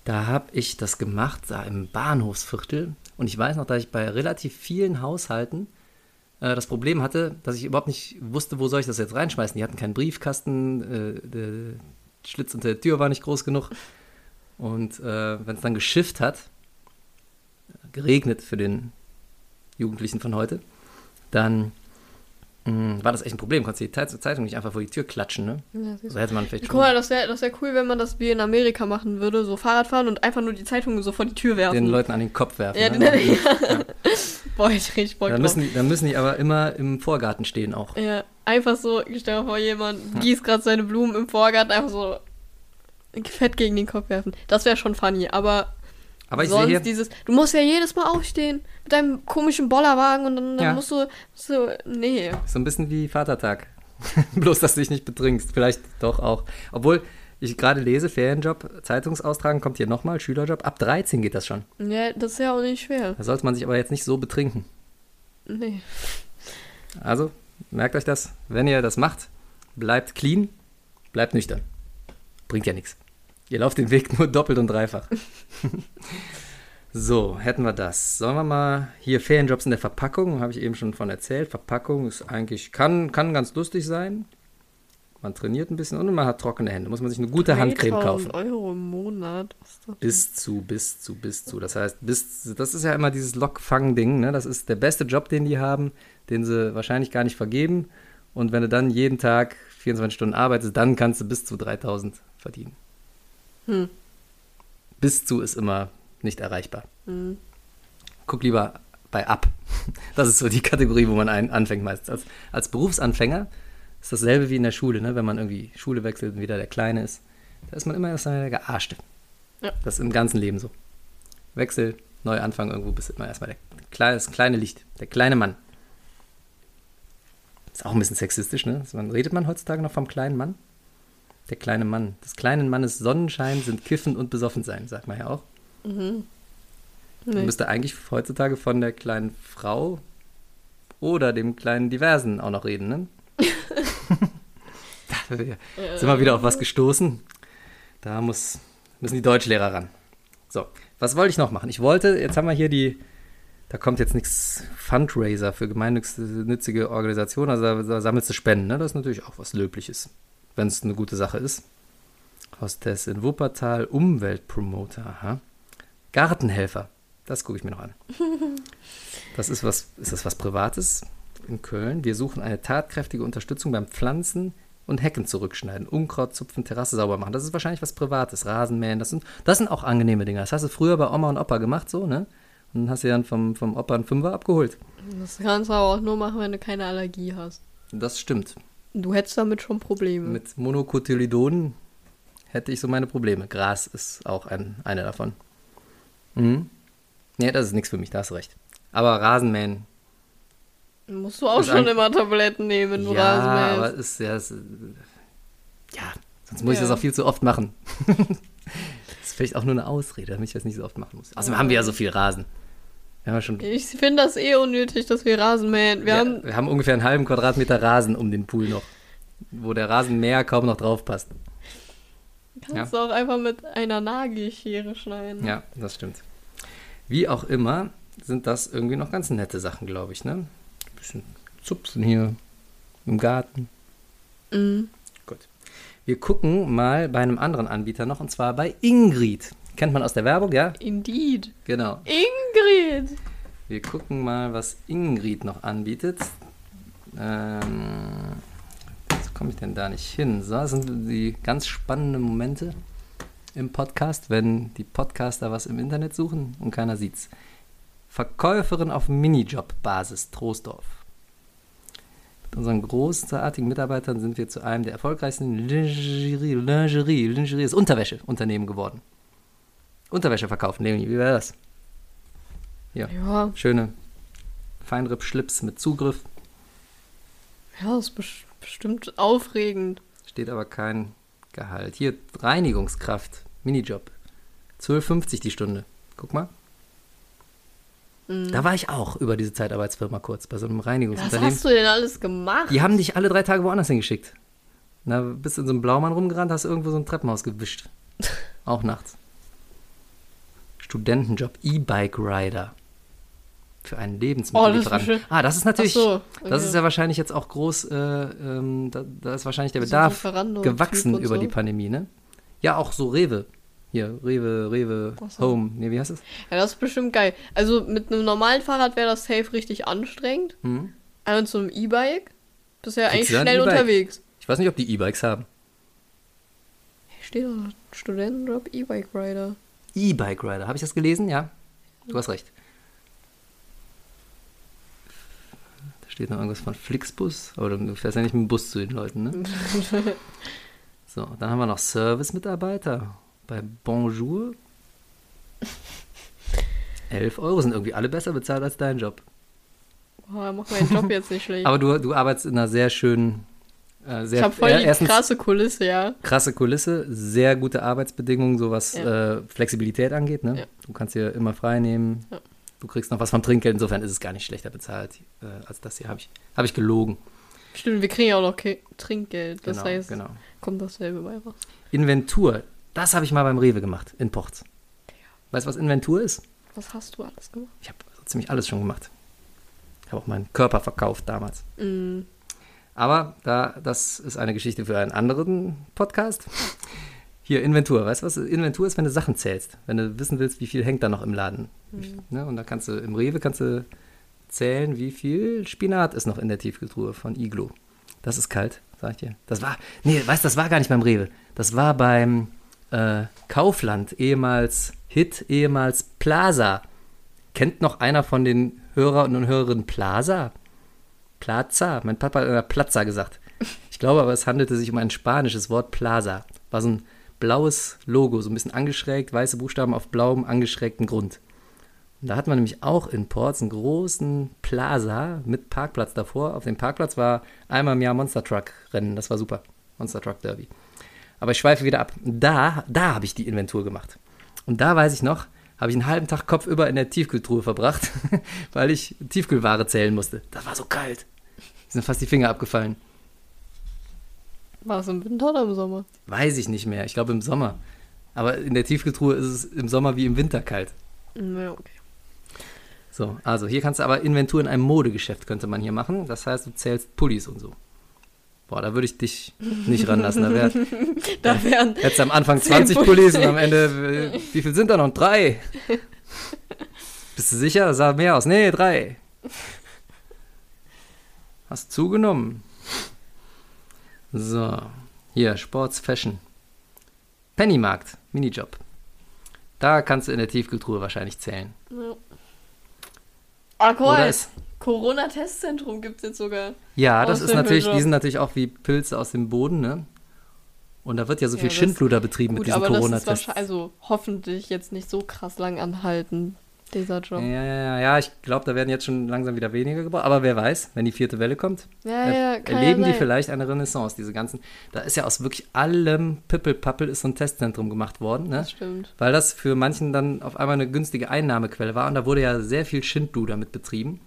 Da habe ich das gemacht, da im Bahnhofsviertel. Und ich weiß noch, dass ich bei relativ vielen Haushalten das Problem hatte, dass ich überhaupt nicht wusste, wo soll ich das jetzt reinschmeißen. Die hatten keinen Briefkasten, der Schlitz unter der Tür war nicht groß genug. Und wenn es dann geschifft hat, geregnet für den Jugendlichen von heute, dann war das echt ein Problem. Konntest du die Zeitung nicht einfach vor die Tür klatschen, ne? Ja, so hätte man vielleicht schon... Guck mal, das wär cool, wenn man das wie in Amerika machen würde, so Fahrrad fahren und einfach nur die Zeitung so vor die Tür werfen. Den Leuten an den Kopf werfen. Ja, ne? Ja. Boah, ich richtig Bock drauf. Dann müssen die aber immer im Vorgarten stehen auch. Ja, einfach so, ich stelle mir vor, jemand gießt gerade seine Blumen im Vorgarten, einfach so fett gegen den Kopf werfen. Das wäre schon funny, aber sonst hier, du musst ja jedes Mal aufstehen mit deinem komischen Bollerwagen und dann musst du so, nee. So ein bisschen wie Vatertag. Bloß, dass du dich nicht betrinkst. Vielleicht doch auch. Obwohl, ich gerade lese, Ferienjob, Zeitungsaustragen kommt hier nochmal, Schülerjob. Ab 13 geht das schon. Ja, das ist ja auch nicht schwer. Da sollte man sich aber jetzt nicht so betrinken. Nee. Also, merkt euch das. Wenn ihr das macht, bleibt clean, bleibt nüchtern. Bringt ja nichts. Ihr lauft den Weg nur doppelt und dreifach. So, hätten wir das. Sollen wir mal hier Ferienjobs in der Verpackung, habe ich eben schon von erzählt. Verpackung ist eigentlich, kann ganz lustig sein. Man trainiert ein bisschen und man hat trockene Hände. Muss man sich eine gute Handcreme kaufen. 3.000 Euro im Monat. Bis zu. Das heißt, das ist ja immer dieses Lockfang-Ding. Ne? Das ist der beste Job, den die haben, den sie wahrscheinlich gar nicht vergeben. Und wenn du dann jeden Tag 24 Stunden arbeitest, dann kannst du bis zu 3.000 verdienen. Hm. Bis zu ist immer nicht erreichbar. Hm. Guck lieber bei ab. Das ist so die Kategorie, wo man anfängt meistens. Als Berufsanfänger ist dasselbe wie in der Schule, ne? Wenn man irgendwie Schule wechselt und wieder der Kleine ist. Da ist man immer erst der Gearschte. Ja. Das ist im ganzen Leben so. Wechsel, Neuanfang, irgendwo bist du immer erstmal das kleine Licht, der kleine Mann. Ist auch ein bisschen sexistisch, ne? Man, redet man heutzutage noch vom kleinen Mann? Der kleine Mann. Des kleinen Mannes Sonnenschein sind Kiffen und Besoffensein, sagt man ja auch. Mhm. Nee. Man müsste eigentlich heutzutage von der kleinen Frau oder dem kleinen Diversen auch noch reden, ne? Da sind wir wieder auf was gestoßen. Da müssen die Deutschlehrer ran. So, was wollte ich noch machen? Ich wollte, jetzt haben wir hier da kommt jetzt nichts Fundraiser für gemeinnützige Organisationen, also da sammelst du Spenden, ne? Das ist natürlich auch was Löbliches, wenn es eine gute Sache ist. Hostess in Wuppertal, Umweltpromoter, aha. Gartenhelfer, das gucke ich mir noch an. Ist das was Privates in Köln? Wir suchen eine tatkräftige Unterstützung beim Pflanzen und Hecken zurückschneiden, Unkraut zupfen, Terrasse sauber machen. Das ist wahrscheinlich was Privates, Rasenmähen, das sind auch angenehme Dinge. Das hast du früher bei Oma und Opa gemacht, so, ne? Und hast du dann vom Opa einen Fünfer abgeholt. Das kannst du aber auch nur machen, wenn du keine Allergie hast. Das stimmt. Du hättest damit schon Probleme. Mit Monocotyledonen hätte ich so meine Probleme. Gras ist auch eine davon. Mhm. Ja, das ist nichts für mich, da hast du recht. Aber Rasenmähen. Musst du auch schon immer Tabletten nehmen, wenn du Rasenmähst. Ja, aber sonst muss ich das auch viel zu oft machen. Das ist vielleicht auch nur eine Ausrede, damit ich das nicht so oft machen muss. Außerdem haben wir ja so viel Rasen. Ich finde das unnötig, dass wir Rasen mähen. Wir haben ungefähr einen halben Quadratmeter Rasen um den Pool noch, wo der Rasenmäher kaum noch drauf passt. Kannst du auch einfach mit einer Nagelschere schneiden. Ja, das stimmt. Wie auch immer, sind das irgendwie noch ganz nette Sachen, glaube ich, ne? Ein bisschen zupfen hier im Garten. Mhm. Gut. Wir gucken mal bei einem anderen Anbieter noch, und zwar bei Ingrid. Kennt man aus der Werbung, ja? Indeed. Genau. Ingrid! Wir gucken mal, was Ingrid noch anbietet. Wieso komme ich denn da nicht hin? So, das sind die ganz spannenden Momente im Podcast, wenn die Podcaster was im Internet suchen und keiner sieht's. Verkäuferin auf Minijob-Basis, Troisdorf. Mit unseren großartigen Mitarbeitern sind wir zu einem der erfolgreichsten Lingerie ist Unterwäscheunternehmen geworden. Unterwäsche verkaufen, Leonie, wie wäre das? Ja. Schöne Feinripp-Schlips mit Zugriff. Ja, das ist bestimmt aufregend. Steht aber kein Gehalt. Hier, Reinigungskraft, Minijob. 12,50 die Stunde. Guck mal. Mhm. Da war ich auch über diese Zeitarbeitsfirma kurz, bei so einem Reinigungsunternehmen. Was hast du denn alles gemacht? Die haben dich alle 3 Tage woanders hingeschickt. Na, bist in so einem Blaumann rumgerannt, hast irgendwo so ein Treppenhaus gewischt. Auch nachts. Studentenjob, E-Bike-Rider für einen Lebensmittellieferanten. Das ist natürlich, Das ist ja wahrscheinlich jetzt auch groß, da ist wahrscheinlich der Bedarf gewachsen über die Pandemie, ne? Ja, auch so Rewe. Hier, Rewe, Home, ne, wie heißt das? Ja, das ist bestimmt geil. Also mit einem normalen Fahrrad wäre das safe richtig anstrengend, aber mit so einem E-Bike bist du ja eigentlich schnell unterwegs. Ich weiß nicht, ob die E-Bikes haben. Hier steht doch Studentenjob, E-Bike-Rider. E-Bike-Rider. Habe ich das gelesen? Ja. Du hast recht. Da steht noch irgendwas von Flixbus. Aber du fährst ja nicht mit dem Bus zu den Leuten, ne? So, dann haben wir noch Service-Mitarbeiter bei Bonjour. 11 € sind irgendwie alle besser bezahlt als dein Job. Boah, mach meinen Job jetzt nicht schlecht. Aber du arbeitest in einer sehr schönen... ich habe voll die krasse Kulisse, ja. Krasse Kulisse, sehr gute Arbeitsbedingungen, so was Flexibilität angeht. Ne? Ja. Du kannst dir immer frei nehmen, du kriegst noch was vom Trinkgeld, insofern ist es gar nicht schlechter bezahlt als das hier. Habe ich gelogen. Stimmt, wir kriegen ja auch noch Trinkgeld, das heißt, kommt dasselbe bei raus. Inventur, das habe ich mal beim Rewe gemacht, in Porz. Ja. Weißt du, was Inventur ist? Was hast du alles gemacht? Ich habe ziemlich alles schon gemacht. Ich habe auch meinen Körper verkauft damals. Mhm. Aber das ist eine Geschichte für einen anderen Podcast. Hier, Inventur. Weißt du, was Inventur ist, wenn du Sachen zählst? Wenn du wissen willst, wie viel hängt da noch im Laden. Mhm. Ne? Und da kannst du im Rewe zählen, wie viel Spinat ist noch in der Tiefkühltruhe von Iglo. Das ist kalt, sag ich dir. Das war gar nicht beim Rewe. Das war beim Kaufland, ehemals Hit, ehemals Plaza. Kennt noch einer von den Hörer und Hörerinnen Plaza? Plaza, mein Papa hat immer Plaza gesagt. Ich glaube aber, es handelte sich um ein spanisches Wort Plaza. War so ein blaues Logo, so ein bisschen angeschrägt, weiße Buchstaben auf blauem, angeschrägten Grund. Und da hat man nämlich auch in Porz einen großen Plaza mit Parkplatz davor. Auf dem Parkplatz war einmal im Jahr Monster Truck Rennen, das war super. Monster Truck Derby. Aber ich schweife wieder ab. Da habe ich die Inventur gemacht. Und da weiß ich noch, habe ich einen halben Tag kopfüber in der Tiefkühltruhe verbracht, weil ich Tiefkühlware zählen musste. Das war so kalt. Sind fast die Finger abgefallen. War es im Winter oder im Sommer? Weiß ich nicht mehr. Ich glaube im Sommer. Aber in der Tiefkühltruhe ist es im Sommer wie im Winter kalt. Ja, okay. So, also hier kannst du aber Inventur in einem Modegeschäft könnte man hier machen. Das heißt, du zählst Pullis und so. Boah, da würde ich dich nicht ranlassen. Da wären hättest du am Anfang 20 Pullis und am Ende, wie viel sind da noch? 3. Bist du sicher? Das sah mehr aus. Nee, 3. Hast zugenommen. So, hier, Sports, Fashion. Pennymarkt, Minijob. Da kannst du in der Tiefkühltruhe wahrscheinlich zählen. Ja. Ah, cool. Corona-Testzentrum gibt es jetzt sogar. Ja, das ist natürlich, die sind natürlich auch wie Pilze aus dem Boden, ne? Und da wird ja so viel Schindluder betrieben mit diesem Corona-Test. Das ist also hoffentlich jetzt nicht so krass lang anhalten, dieser Job. Ja, ich glaube, da werden jetzt schon langsam wieder weniger gebraucht. Aber wer weiß, wenn die 4. Welle kommt, erleben die vielleicht eine Renaissance, diese ganzen. Da ist ja aus wirklich allem Pippelpappel ist so ein Testzentrum gemacht worden. Ne? Das stimmt. Weil das für manchen dann auf einmal eine günstige Einnahmequelle war. Und da wurde ja sehr viel Schindluder mit betrieben,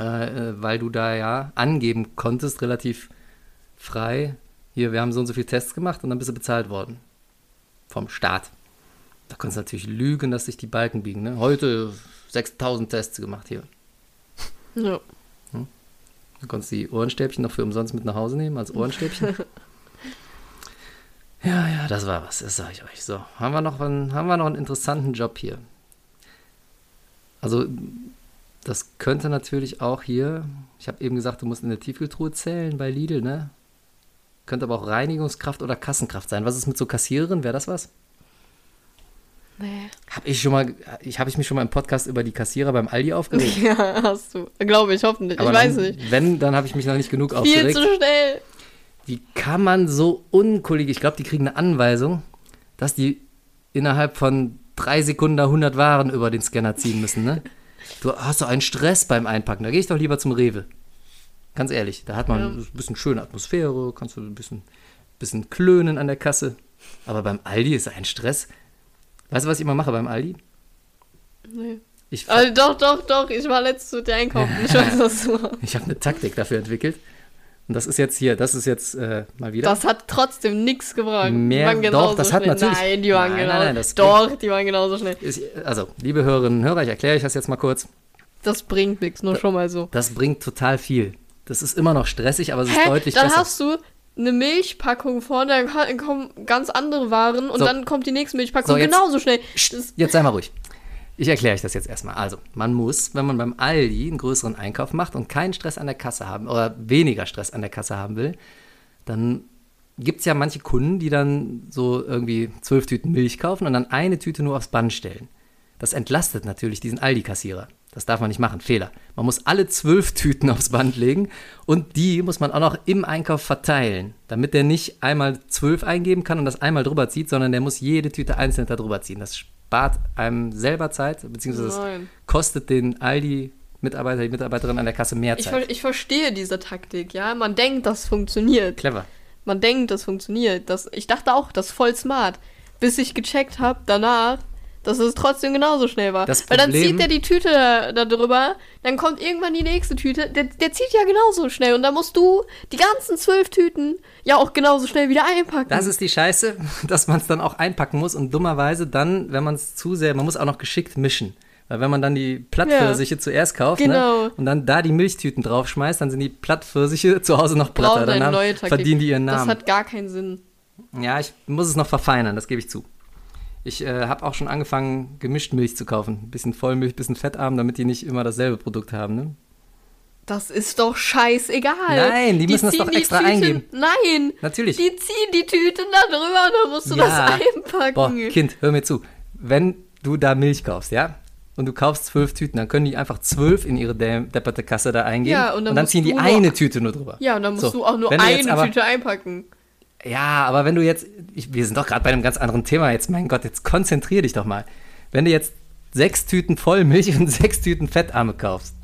weil du da ja angeben konntest, relativ frei. Hier, wir haben so und so viele Tests gemacht und dann bist du bezahlt worden. Vom Staat. Da kannst du natürlich lügen, dass sich die Balken biegen. Ne? Heute 6.000 Tests gemacht hier. Ja. Hm? Du konntest die Ohrenstäbchen noch für umsonst mit nach Hause nehmen, als Ohrenstäbchen. Ja, das war was, das sage ich euch. So, haben wir noch einen interessanten Job hier. Also, das könnte natürlich auch hier, ich habe eben gesagt, du musst in der Tiefkühltruhe zählen bei Lidl, ne? Könnte aber auch Reinigungskraft oder Kassenkraft sein. Was ist mit so Kassiererin? Wäre das was? Nee. Habe ich mich schon mal im Podcast über die Kassierer beim Aldi aufgeregt? Ja, hast du. Glaube ich, hoffentlich. Aber ich weiß nicht. Wenn, dann habe ich mich noch nicht genug aufgeregt. Viel zu schnell. Wie kann man so unkullig, ich glaube, die kriegen eine Anweisung, dass die innerhalb von 3 Sekunden da 100 Waren über den Scanner ziehen müssen, ne? Du hast doch einen Stress beim Einpacken, da gehe ich doch lieber zum Rewe. Ganz ehrlich, da hat man ein bisschen schöne Atmosphäre, kannst du ein bisschen klönen an der Kasse. Aber beim Aldi ist ein Stress. Weißt du, was ich immer mache beim Aldi? Nee. Doch, ich war letztens mit dir einkaufen. Ich weiß, was du machst. Ich habe eine Taktik dafür entwickelt. Und das ist jetzt hier, mal wieder. Das hat trotzdem nichts gebracht. Die waren genauso schnell. Also, liebe Hörerinnen und Hörer, ich erkläre euch das jetzt mal kurz. Das bringt nichts, schon mal so. Das bringt total viel. Das ist immer noch stressig, aber es ist deutlich besser. Dann hast du eine Milchpackung vorne, dann kommen ganz andere Waren und dann kommt die nächste Milchpackung genauso schnell. Jetzt sei mal ruhig. Ich erkläre euch das jetzt erstmal. Also, man muss, wenn man beim Aldi einen größeren Einkauf macht und keinen Stress an der Kasse haben oder weniger Stress an der Kasse haben will, dann gibt es ja manche Kunden, die dann so irgendwie 12 Tüten Milch kaufen und dann eine Tüte nur aufs Band stellen. Das entlastet natürlich diesen Aldi-Kassierer. Das darf man nicht machen, Fehler. Man muss alle 12 Tüten aufs Band legen und die muss man auch noch im Einkauf verteilen, damit der nicht einmal 12 eingeben kann und das einmal drüber zieht, sondern der muss jede Tüte einzeln da drüber ziehen. Das spart einem selber Zeit, beziehungsweise es kostet den Aldi-Mitarbeiter, die Mitarbeiterin an der Kasse mehr Zeit. Ich verstehe diese Taktik, ja. Man denkt, das funktioniert. Clever. Man denkt, das funktioniert. Ich dachte auch, das ist voll smart. Bis ich gecheckt habe, danach, dass es trotzdem genauso schnell war. Weil dann zieht der die Tüte da drüber, dann kommt irgendwann die nächste Tüte, der zieht ja genauso schnell und dann musst du die ganzen 12 Tüten ja auch genauso schnell wieder einpacken. Das ist die Scheiße, dass man es dann auch einpacken muss und dummerweise dann, wenn man es zu sehr, man muss auch noch geschickt mischen. Weil wenn man dann die Plattpfirsiche zuerst kauft, ne, und dann da die Milchtüten draufschmeißt, dann sind die Plattpfirsiche zu Hause noch platter. Dann verdienen die ihren Namen. Das hat gar keinen Sinn. Ja, ich muss es noch verfeinern, das gebe ich zu. Ich habe auch schon angefangen, gemischt Milch zu kaufen. Ein bisschen Vollmilch, ein bisschen fettarm, damit die nicht immer dasselbe Produkt haben, ne? Das ist doch scheißegal. Nein, die müssen das doch extra eingeben. Nein. Natürlich. Die ziehen die Tüten da drüber und dann musst du das einpacken. Boah, Kind, hör mir zu. Wenn du da Milch kaufst, ja? Und du kaufst 12 Tüten, dann können die einfach 12 in ihre depperte Kasse da eingeben. Ja, und dann ziehen die eine Tüte nur drüber. Ja, und dann musst du auch nur eine Tüte einpacken. Ja, aber wenn du jetzt, wir sind doch gerade bei einem ganz anderen Thema jetzt, mein Gott, jetzt konzentrier dich doch mal. Wenn du jetzt 6 Tüten Vollmilch und 6 Tüten Fettarme kaufst,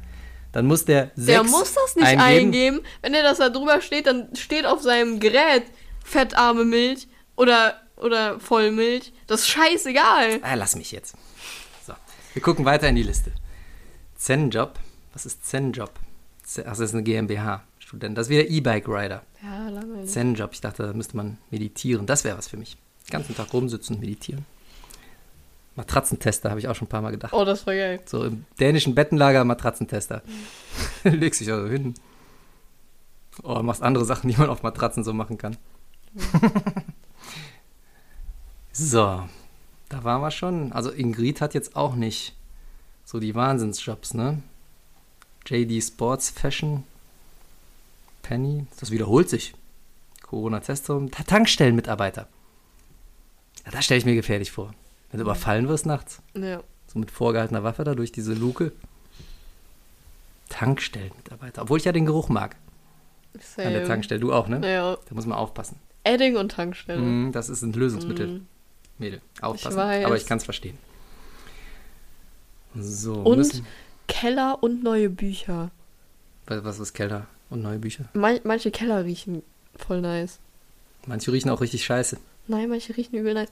dann muss der 6 eingeben. Der muss das nicht eingeben. Wenn er das da drüber steht, dann steht auf seinem Gerät fettarme Milch Oder Vollmilch. Das ist scheißegal. Ah, lass mich jetzt. So, wir gucken weiter in die Liste. Zenjob. Was ist Zenjob? Ach, das ist eine GmbH. Student. Das ist wieder E-Bike-Rider. Ja, langweilig. Zen-Job. Ich dachte, da müsste man meditieren. Das wäre was für mich. Den ganzen Tag rumsitzen und meditieren. Matratzentester habe ich auch schon ein paar Mal gedacht. Oh, das war geil. So im dänischen Bettenlager Matratzentester. Legst dich also hin. Oh, machst andere Sachen, die man auf Matratzen so machen kann. So, da waren wir schon. Also Ingrid hat jetzt auch nicht so die Wahnsinnsjobs, ne? JD Sports Fashion. Penny, das wiederholt sich. Corona-Testung, Tankstellenmitarbeiter. Ja, das stelle ich mir gefährlich vor. Wenn du überfallen wirst nachts. Ja. So mit vorgehaltener Waffe da durch diese Luke. Tankstellenmitarbeiter. Obwohl ich ja den Geruch mag. Same. An der Tankstelle. Du auch, ne? Ja. Da muss man aufpassen. Edding und Tankstelle. Das ist ein Lösungsmittel. Mädel, aufpassen. Ich weiß. Aber ich kann es verstehen. So. Und Keller und neue Bücher. Was ist Keller? Und neue Bücher. Manche Keller riechen voll nice. Manche riechen auch richtig scheiße. Nein, manche riechen übel nice.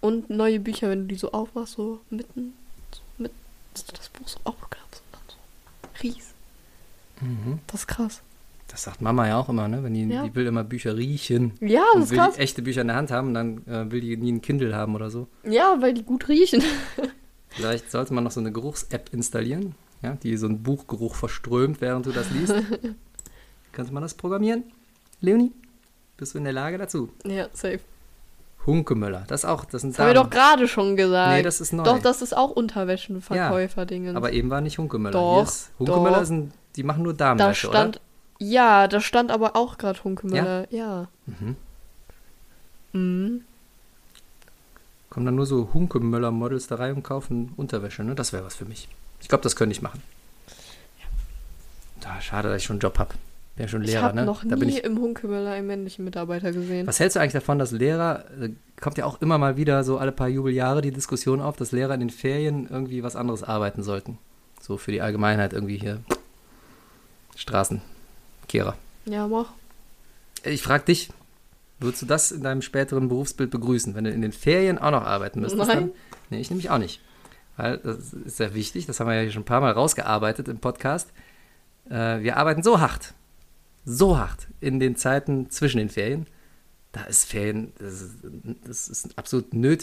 Und neue Bücher, wenn du die so aufmachst, so mitten, so mit, ist das Buch so aufgeklappt und dann so riechst. Mhm. Das ist krass. Das sagt Mama ja auch immer, ne? Wenn die will immer Bücher riechen. Ja, das ist krass. Will die echte Bücher in der Hand haben und dann will die nie einen Kindle haben oder so. Ja, weil die gut riechen. Vielleicht sollte man noch so eine Geruchs-App installieren, ja, die so einen Buchgeruch verströmt, während du das liest. Kannst du mal das programmieren? Leonie, bist du in der Lage dazu? Ja, safe. Hunkemöller, das auch. Das haben wir doch gerade schon gesagt. Nee, das ist neu. Doch, das ist auch Unterwäschenverkäufer-Dingens. Ja, aber eben war nicht Hunkemöller. Hunkemöller sind, die machen nur Damenwäsche, oder? Ja, da stand aber auch gerade Hunkemöller, ja. Mhm. Kommen dann nur so Hunkemöller-Models da rein und kaufen Unterwäsche, ne? Das wäre was für mich. Ich glaube, das könnte ich machen. Ja. Da, schade, dass ich schon einen Job habe. Ja, schon Lehrer, ich habe noch nie im Hunkemöller einen männlichen Mitarbeiter gesehen. Was hältst du eigentlich davon, dass Lehrer, kommt ja auch immer mal wieder so alle paar Jubeljahre die Diskussion auf, dass Lehrer in den Ferien irgendwie was anderes arbeiten sollten. So für die Allgemeinheit irgendwie hier Straßenkehrer. Ja, mach. Ich frage dich, würdest du das in deinem späteren Berufsbild begrüßen, wenn du in den Ferien auch noch arbeiten müsstest? Nein. Nee, ich nämlich auch nicht. Weil das ist sehr wichtig, das haben wir ja hier schon ein paar Mal rausgearbeitet im Podcast. Wir arbeiten so hart in den Zeiten zwischen den Ferien. Da ist Ferien, das ist ein absolut eine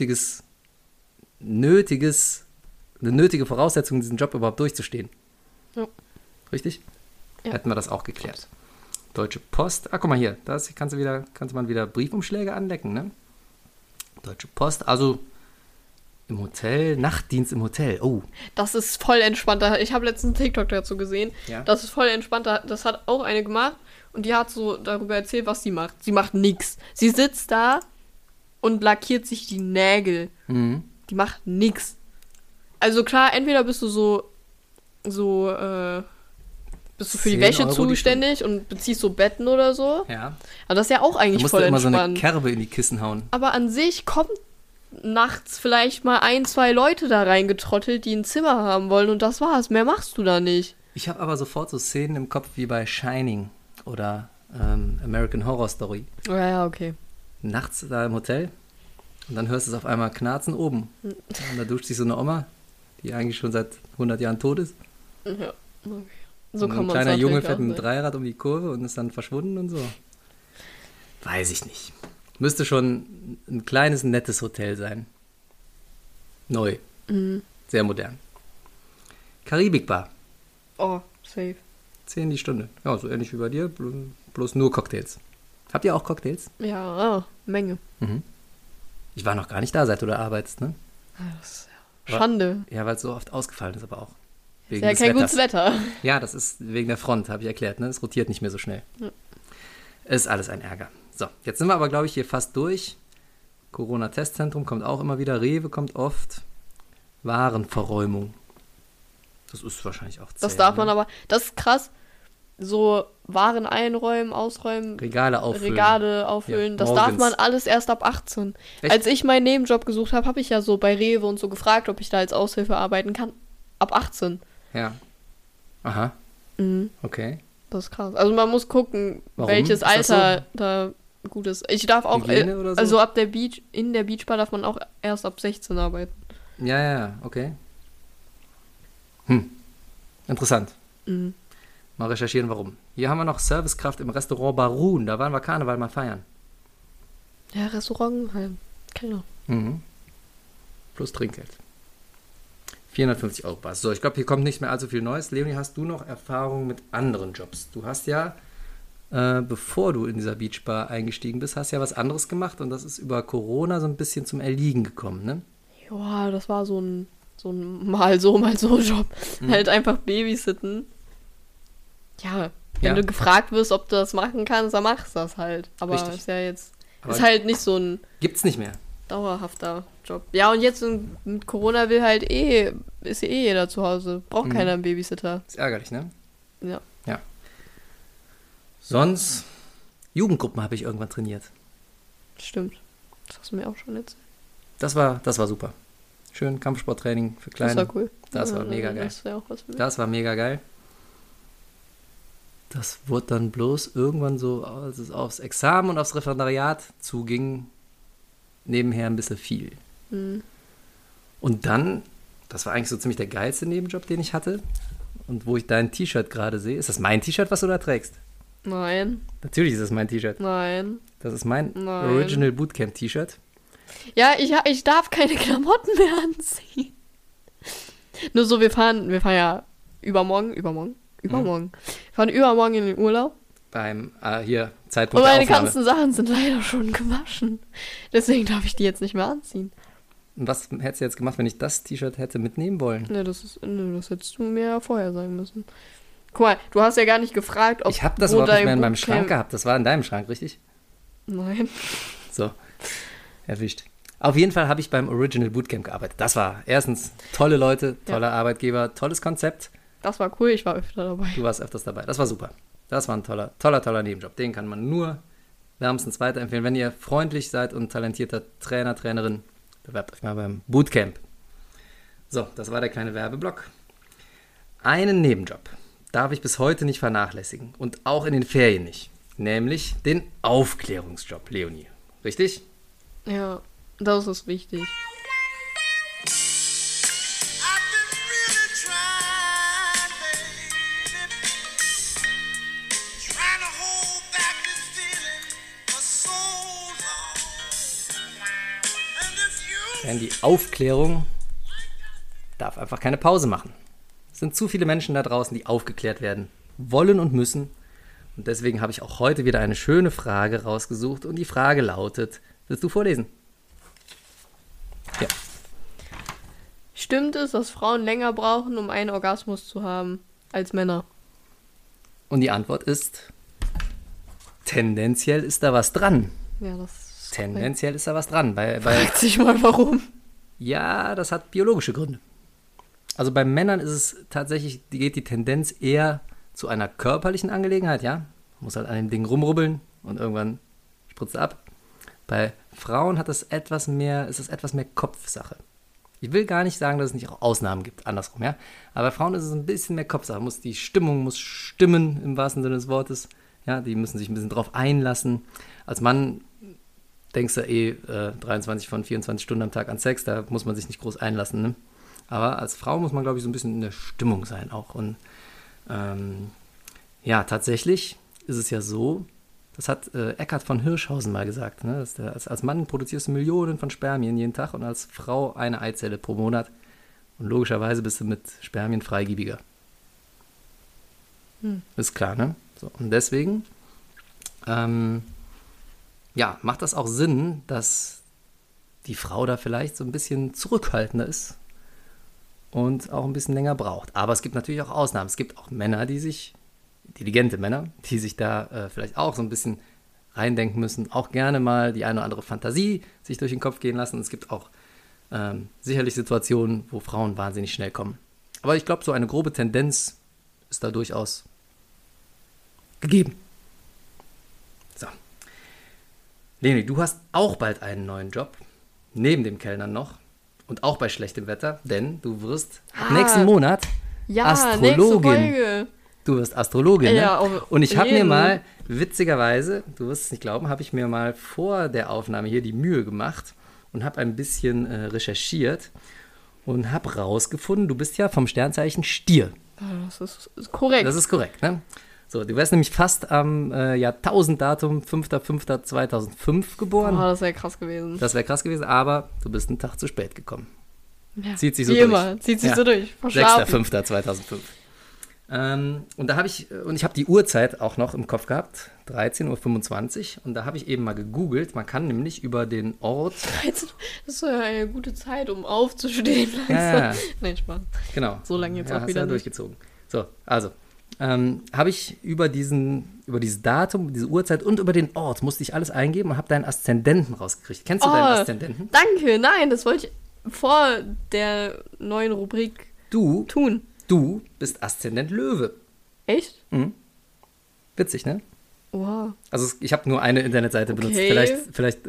nötige Voraussetzung, diesen Job überhaupt durchzustehen. Ja. Richtig? Ja. Hätten wir das auch geklärt. Deutsche Post, guck mal hier, da kannst man wieder Briefumschläge anlecken, ne? Deutsche Post, also im Hotel, Nachtdienst im Hotel, oh. Das ist voll entspannter. Ich habe letztens einen TikTok dazu gesehen. Ja. Das ist voll entspannter. Das hat auch eine gemacht und die hat so darüber erzählt, was sie macht. Sie macht nichts. Sie sitzt da und lackiert sich die Nägel. Mhm. Die macht nichts. Also klar, entweder bist du so bist du für die Wäsche zuständig und beziehst so Betten oder so. Ja. Aber das ist ja auch eigentlich voll entspannt. Da musst du immer so eine Kerbe in die Kissen hauen. Aber an sich kommt nachts vielleicht mal 1, 2 Leute da reingetrottelt, die ein Zimmer haben wollen und das war's. Mehr machst du da nicht. Ich habe aber sofort so Szenen im Kopf wie bei Shining oder American Horror Story. Ja, okay. Nachts da im Hotel und dann hörst du es auf einmal knarzen oben. Und da duscht sich so eine Oma, die eigentlich schon seit 100 Jahren tot ist. Ja, okay. So kann man es. Ein kleiner Junge fährt mit dem Dreirad um die Kurve und ist dann verschwunden und so. Weiß ich nicht. Müsste schon ein kleines, nettes Hotel sein. Neu. Mhm. Sehr modern. Karibikbar. Oh, safe. 10 die Stunde. Ja, so ähnlich wie bei dir, bloß nur Cocktails. Habt ihr auch Cocktails? Ja, Menge. Mhm. Ich war noch gar nicht da, seit du da arbeitest, ne? Das ist ja Schande. Ja, weil es so oft ausgefallen ist, aber auch. Wegen des Wetters. Ist ja kein gutes Wetter. Ja, das ist wegen der Front, habe ich erklärt, ne? Es rotiert nicht mehr so schnell. Ja. Ist alles ein Ärger. So, jetzt sind wir aber, glaube ich, hier fast durch. Corona-Testzentrum kommt auch immer wieder. Rewe kommt oft. Warenverräumung. Das ist wahrscheinlich auch zäh. Das darf man aber, das ist krass. So Waren einräumen, ausräumen. Regale auffüllen. Ja, das darf man alles erst ab 18. Echt? Als ich meinen Nebenjob gesucht habe, habe ich ja so bei Rewe und so gefragt, ob ich da als Aushilfe arbeiten kann. Ab 18. Ja. Aha. Mhm. Okay. Das ist krass. Also man muss gucken, Warum? Welches Alter so? da Gutes. Ich darf auch, so? Also ab der Beach, in der Beachbar darf man auch erst ab 16 arbeiten. Ja, ja, okay. Interessant. Mhm. Mal recherchieren, warum. Hier haben wir noch Servicekraft im Restaurant Barun. Da waren wir Karneval mal feiern. Ja, Restaurant, keine Ahnung. Plus Trinkgeld. 450 Euro Basis. So, ich glaube, hier kommt nicht mehr allzu viel Neues. Leonie, hast du noch Erfahrung mit anderen Jobs? Du hast ja, bevor du in dieser Beachbar eingestiegen bist, hast ja was anderes gemacht und das ist über Corona so ein bisschen zum Erliegen gekommen, ne? Ja, das war so ein Mal-so-Mal-so-Job. Halt einfach babysitten. Ja, wenn du gefragt wirst, ob du das machen kannst, dann machst du das halt. Aber richtig. Ist ja jetzt, aber ist halt nicht so ein... Gibt's nicht mehr. Dauerhafter Job. Ja, und jetzt mit Corona ist ja jeder zu Hause. Braucht keiner einen Babysitter. Ist ärgerlich, ne? Ja. Ja. Sonst, Jugendgruppen habe ich irgendwann trainiert. Stimmt. Das hast du mir auch schon erzählt. Das war super. Schön Kampfsporttraining für Kleine. Das war cool. Das war mega geil. Das war mega geil. Das wurde dann bloß irgendwann so, als es aufs Examen und aufs Referendariat zuging, nebenher ein bisschen viel. Mhm. Und dann, das war eigentlich so ziemlich der geilste Nebenjob, den ich hatte. Und wo ich dein T-Shirt gerade sehe. Ist das mein T-Shirt, was du da trägst? Nein. Natürlich ist das mein T-Shirt. Nein. Das ist mein Original Bootcamp T-Shirt. Ja, ich darf keine Klamotten mehr anziehen. Nur so, wir fahren ja übermorgen. Wir fahren übermorgen in den Urlaub. Zeitpunkt der Aufnahme. Und meine ganzen Sachen sind leider schon gewaschen. Deswegen darf ich die jetzt nicht mehr anziehen. Und was hättest du jetzt gemacht, wenn ich das T-Shirt hätte mitnehmen wollen? Das hättest du mir ja vorher sagen müssen. Guck mal, du hast ja gar nicht gefragt, ob... Ich habe das überhaupt nicht mehr in meinem Schrank gehabt. Das war in deinem Schrank, richtig? Nein. So. Erwischt. Auf jeden Fall habe ich beim Original Bootcamp gearbeitet. Das war erstens tolle Leute, toller Arbeitgeber, tolles Konzept. Das war cool, ich war öfter dabei. Du warst öfters dabei, das war super. Das war ein toller Nebenjob. Den kann man nur wärmstens weiterempfehlen. Wenn ihr freundlich seid und talentierter Trainer, Trainerin, bewerbt euch mal beim Bootcamp. So, das war der kleine Werbeblock. Einen Nebenjob darf ich bis heute nicht vernachlässigen und auch in den Ferien nicht. Nämlich den Aufklärungsjob, Leonie. Richtig? Ja, das ist wichtig. Denn die Aufklärung darf einfach keine Pause machen. Es sind zu viele Menschen da draußen, die aufgeklärt werden wollen und müssen. Und deswegen habe ich auch heute wieder eine schöne Frage rausgesucht. Und die Frage lautet: Willst du vorlesen? Ja. Stimmt es, dass Frauen länger brauchen, um einen Orgasmus zu haben, als Männer? Und die Antwort ist: Tendenziell ist da was dran. Ja, Tendenziell ist da was dran. Fragt sich mal, warum. Ja, das hat biologische Gründe. Also bei Männern ist es tatsächlich, geht die Tendenz eher zu einer körperlichen Angelegenheit, ja. Man muss halt an dem Ding rumrubbeln und irgendwann spritzt er ab. Bei Frauen ist es etwas mehr Kopfsache. Ich will gar nicht sagen, dass es nicht auch Ausnahmen gibt, andersrum, ja. Aber bei Frauen ist es ein bisschen mehr Kopfsache. Die Stimmung muss stimmen, im wahrsten Sinne des Wortes. Ja, die müssen sich ein bisschen drauf einlassen. Als Mann denkst du 23 von 24 Stunden am Tag an Sex, da muss man sich nicht groß einlassen, ne? Aber als Frau muss man, glaube ich, so ein bisschen in der Stimmung sein auch. Und tatsächlich ist es ja so, das hat Eckhard von Hirschhausen mal gesagt, ne? Dass als Mann produzierst du Millionen von Spermien jeden Tag und als Frau eine Eizelle pro Monat. Und logischerweise bist du mit Spermien freigiebiger. Ist klar, ne? So, und deswegen... macht das auch Sinn, dass die Frau da vielleicht so ein bisschen zurückhaltender ist und auch ein bisschen länger braucht. Aber es gibt natürlich auch Ausnahmen. Es gibt auch Männer, intelligente Männer, die sich da vielleicht auch so ein bisschen reindenken müssen, auch gerne mal die eine oder andere Fantasie sich durch den Kopf gehen lassen. Und es gibt auch sicherlich Situationen, wo Frauen wahnsinnig schnell kommen. Aber ich glaube, so eine grobe Tendenz ist da durchaus gegeben. So. Leonie, du hast auch bald einen neuen Job, neben dem Kellnern noch und auch bei schlechtem Wetter, denn du wirst nächsten Monat Astrologin. du wirst Astrologin, ne? Ja, und ich habe mir mal, witzigerweise, du wirst es nicht glauben, habe ich mir mal vor der Aufnahme hier die Mühe gemacht und habe ein bisschen recherchiert und habe rausgefunden, du bist ja vom Sternzeichen Stier. Das ist korrekt. Das ist korrekt, ne? So, du wärst nämlich fast am Jahrtausenddatum 5.5.2005 geboren. Oh, das wäre krass gewesen. Das wäre krass gewesen, aber du bist einen Tag zu spät gekommen. Ja, zieht sich so durch. Immer. Zieht sich so durch. 6.5.2005. Und da habe ich, und ich habe die Uhrzeit auch noch im Kopf gehabt, 13.25 Uhr. Und da habe ich eben mal gegoogelt, man kann nämlich über den Ort... 13, das ist ja eine gute Zeit, um aufzustehen. Ja. Nein, Spaß. Genau. So lange jetzt auch wieder nicht. Durchgezogen. So, also... habe ich über dieses Datum, diese Uhrzeit und über den Ort musste ich alles eingeben und habe deinen Aszendenten rausgekriegt. Kennst du deinen Aszendenten? Danke, nein, das wollte ich vor der neuen Rubrik tun. Du bist Aszendent Löwe. Echt? Mhm. Witzig, ne? Wow. Also ich habe nur eine Internetseite benutzt. Vielleicht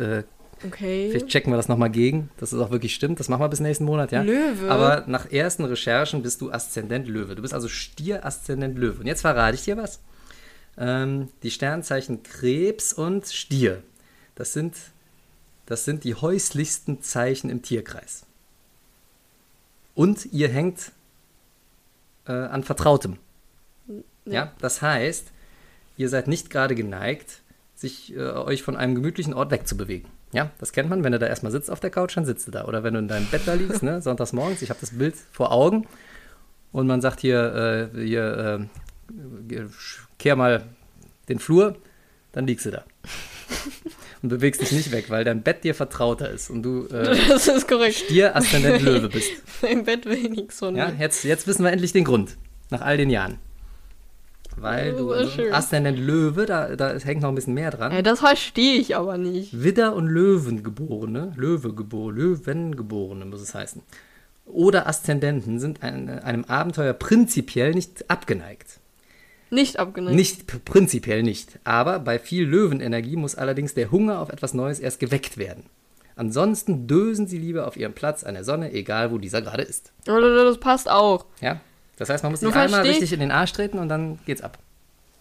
checken wir das nochmal gegen, dass es auch wirklich stimmt. Das machen wir bis nächsten Monat, ja? Löwe. Aber nach ersten Recherchen bist du Aszendent Löwe. Du bist also Stier, Aszendent Löwe. Und jetzt verrate ich dir was. Die Sternzeichen Krebs und Stier, das sind die häuslichsten Zeichen im Tierkreis. Und ihr hängt an Vertrautem. Nee. Ja? Das heißt, ihr seid nicht gerade geneigt, sich euch von einem gemütlichen Ort wegzubewegen. Ja, das kennt man, wenn du da erstmal sitzt auf der Couch, dann sitzt du da. Oder wenn du in deinem Bett da liegst, ne, sonntags morgens, ich habe das Bild vor Augen und man sagt hier, kehr mal den Flur, dann liegst du da. Und bewegst dich nicht weg, weil dein Bett dir vertrauter ist und du das ist korrekt. Stier, Aszendent Löwe bist. Im Bett will ich nichts von mir. Ja, jetzt wissen wir endlich den Grund, nach all den Jahren. Weil du Aszendent Löwe, da hängt noch ein bisschen mehr dran. Ja, das verstehe ich aber nicht. Widder und Löwengeborene muss es heißen. Oder Aszendenten sind einem Abenteuer prinzipiell nicht abgeneigt. Nicht abgeneigt? Nicht, prinzipiell nicht. Aber bei viel Löwenenergie muss allerdings der Hunger auf etwas Neues erst geweckt werden. Ansonsten dösen sie lieber auf ihrem Platz an der Sonne, egal wo dieser gerade ist. Das passt auch. Ja. Das heißt, man muss sich einmal richtig in den Arsch treten und dann geht's ab.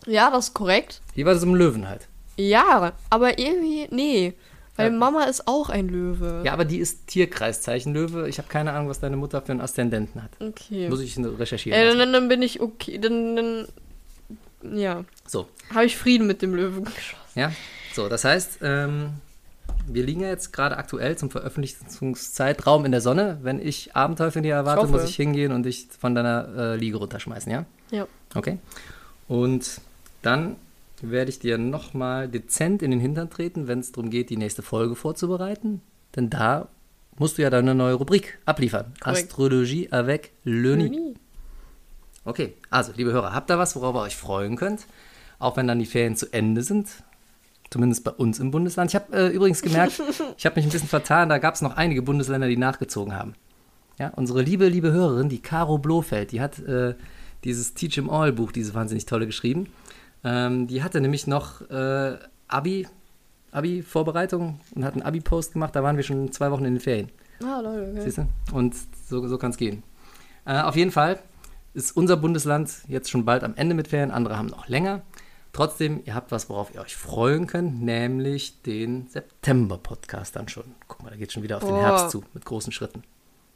Ja, das ist korrekt. Jeweils im Löwen halt. Ja, aber irgendwie, nee. Weil Mama ist auch ein Löwe. Ja, aber die ist Tierkreiszeichen Löwe. Ich habe keine Ahnung, was deine Mutter für einen Aszendenten hat. Okay. Muss ich recherchieren. Dann bin ich okay. Dann so. Habe ich Frieden mit dem Löwen geschlossen. Ja, so, das heißt, wir liegen ja jetzt gerade aktuell zum Veröffentlichungszeitraum in der Sonne. Wenn ich Abenteuer von dir erwarte, muss ich hingehen und dich von deiner Liege runterschmeißen, ja? Ja. Okay. Und dann werde ich dir nochmal dezent in den Hintern treten, wenn es darum geht, die nächste Folge vorzubereiten. Denn da musst du ja deine neue Rubrik abliefern. Korrekt. Astrologie avec Leonie. Okay, also, liebe Hörer, habt da was, worauf ihr euch freuen könnt? Auch wenn dann die Ferien zu Ende sind. Zumindest bei uns im Bundesland. Ich habe übrigens gemerkt, ich habe mich ein bisschen vertan, da gab es noch einige Bundesländer, die nachgezogen haben. Ja, unsere liebe Hörerin, die Caro Blofeld, die hat dieses Teach-em-all-Buch, dieses wahnsinnig tolle, geschrieben. Die hatte nämlich noch Abi-Vorbereitung und hat einen Abi-Post gemacht. Da waren wir schon 2 Wochen in den Ferien. Ah, Leute, okay. Siehst du? Und so kann es gehen. Auf jeden Fall ist unser Bundesland jetzt schon bald am Ende mit Ferien. Andere haben noch länger. Trotzdem, ihr habt was, worauf ihr euch freuen könnt, nämlich den September-Podcast dann schon. Guck mal, da geht es schon wieder auf den Herbst zu, mit großen Schritten.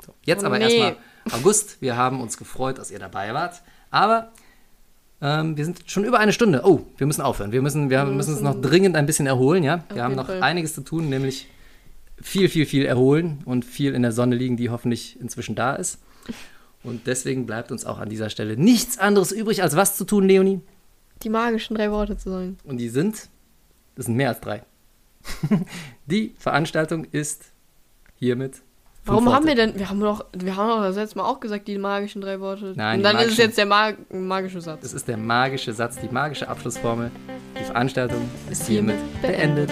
So, jetzt erstmal August. Wir haben uns gefreut, dass ihr dabei wart. Aber wir sind schon über eine Stunde. Oh, wir müssen aufhören. Wir müssen uns noch dringend ein bisschen erholen. Ja? Wir haben noch einiges zu tun, nämlich viel erholen und viel in der Sonne liegen, die hoffentlich inzwischen da ist. Und deswegen bleibt uns auch an dieser Stelle nichts anderes übrig, als was zu tun, Leonie? Die magischen 3 Worte zu sagen. Und das sind mehr als 3. Die Veranstaltung ist hiermit. Warum haben wir denn, wir haben doch das letzte Mal auch gesagt, die magischen 3 Worte. Nein, und dann ist es jetzt der magische Satz. Das ist der magische Satz, die magische Abschlussformel. Die Veranstaltung ist hiermit beendet.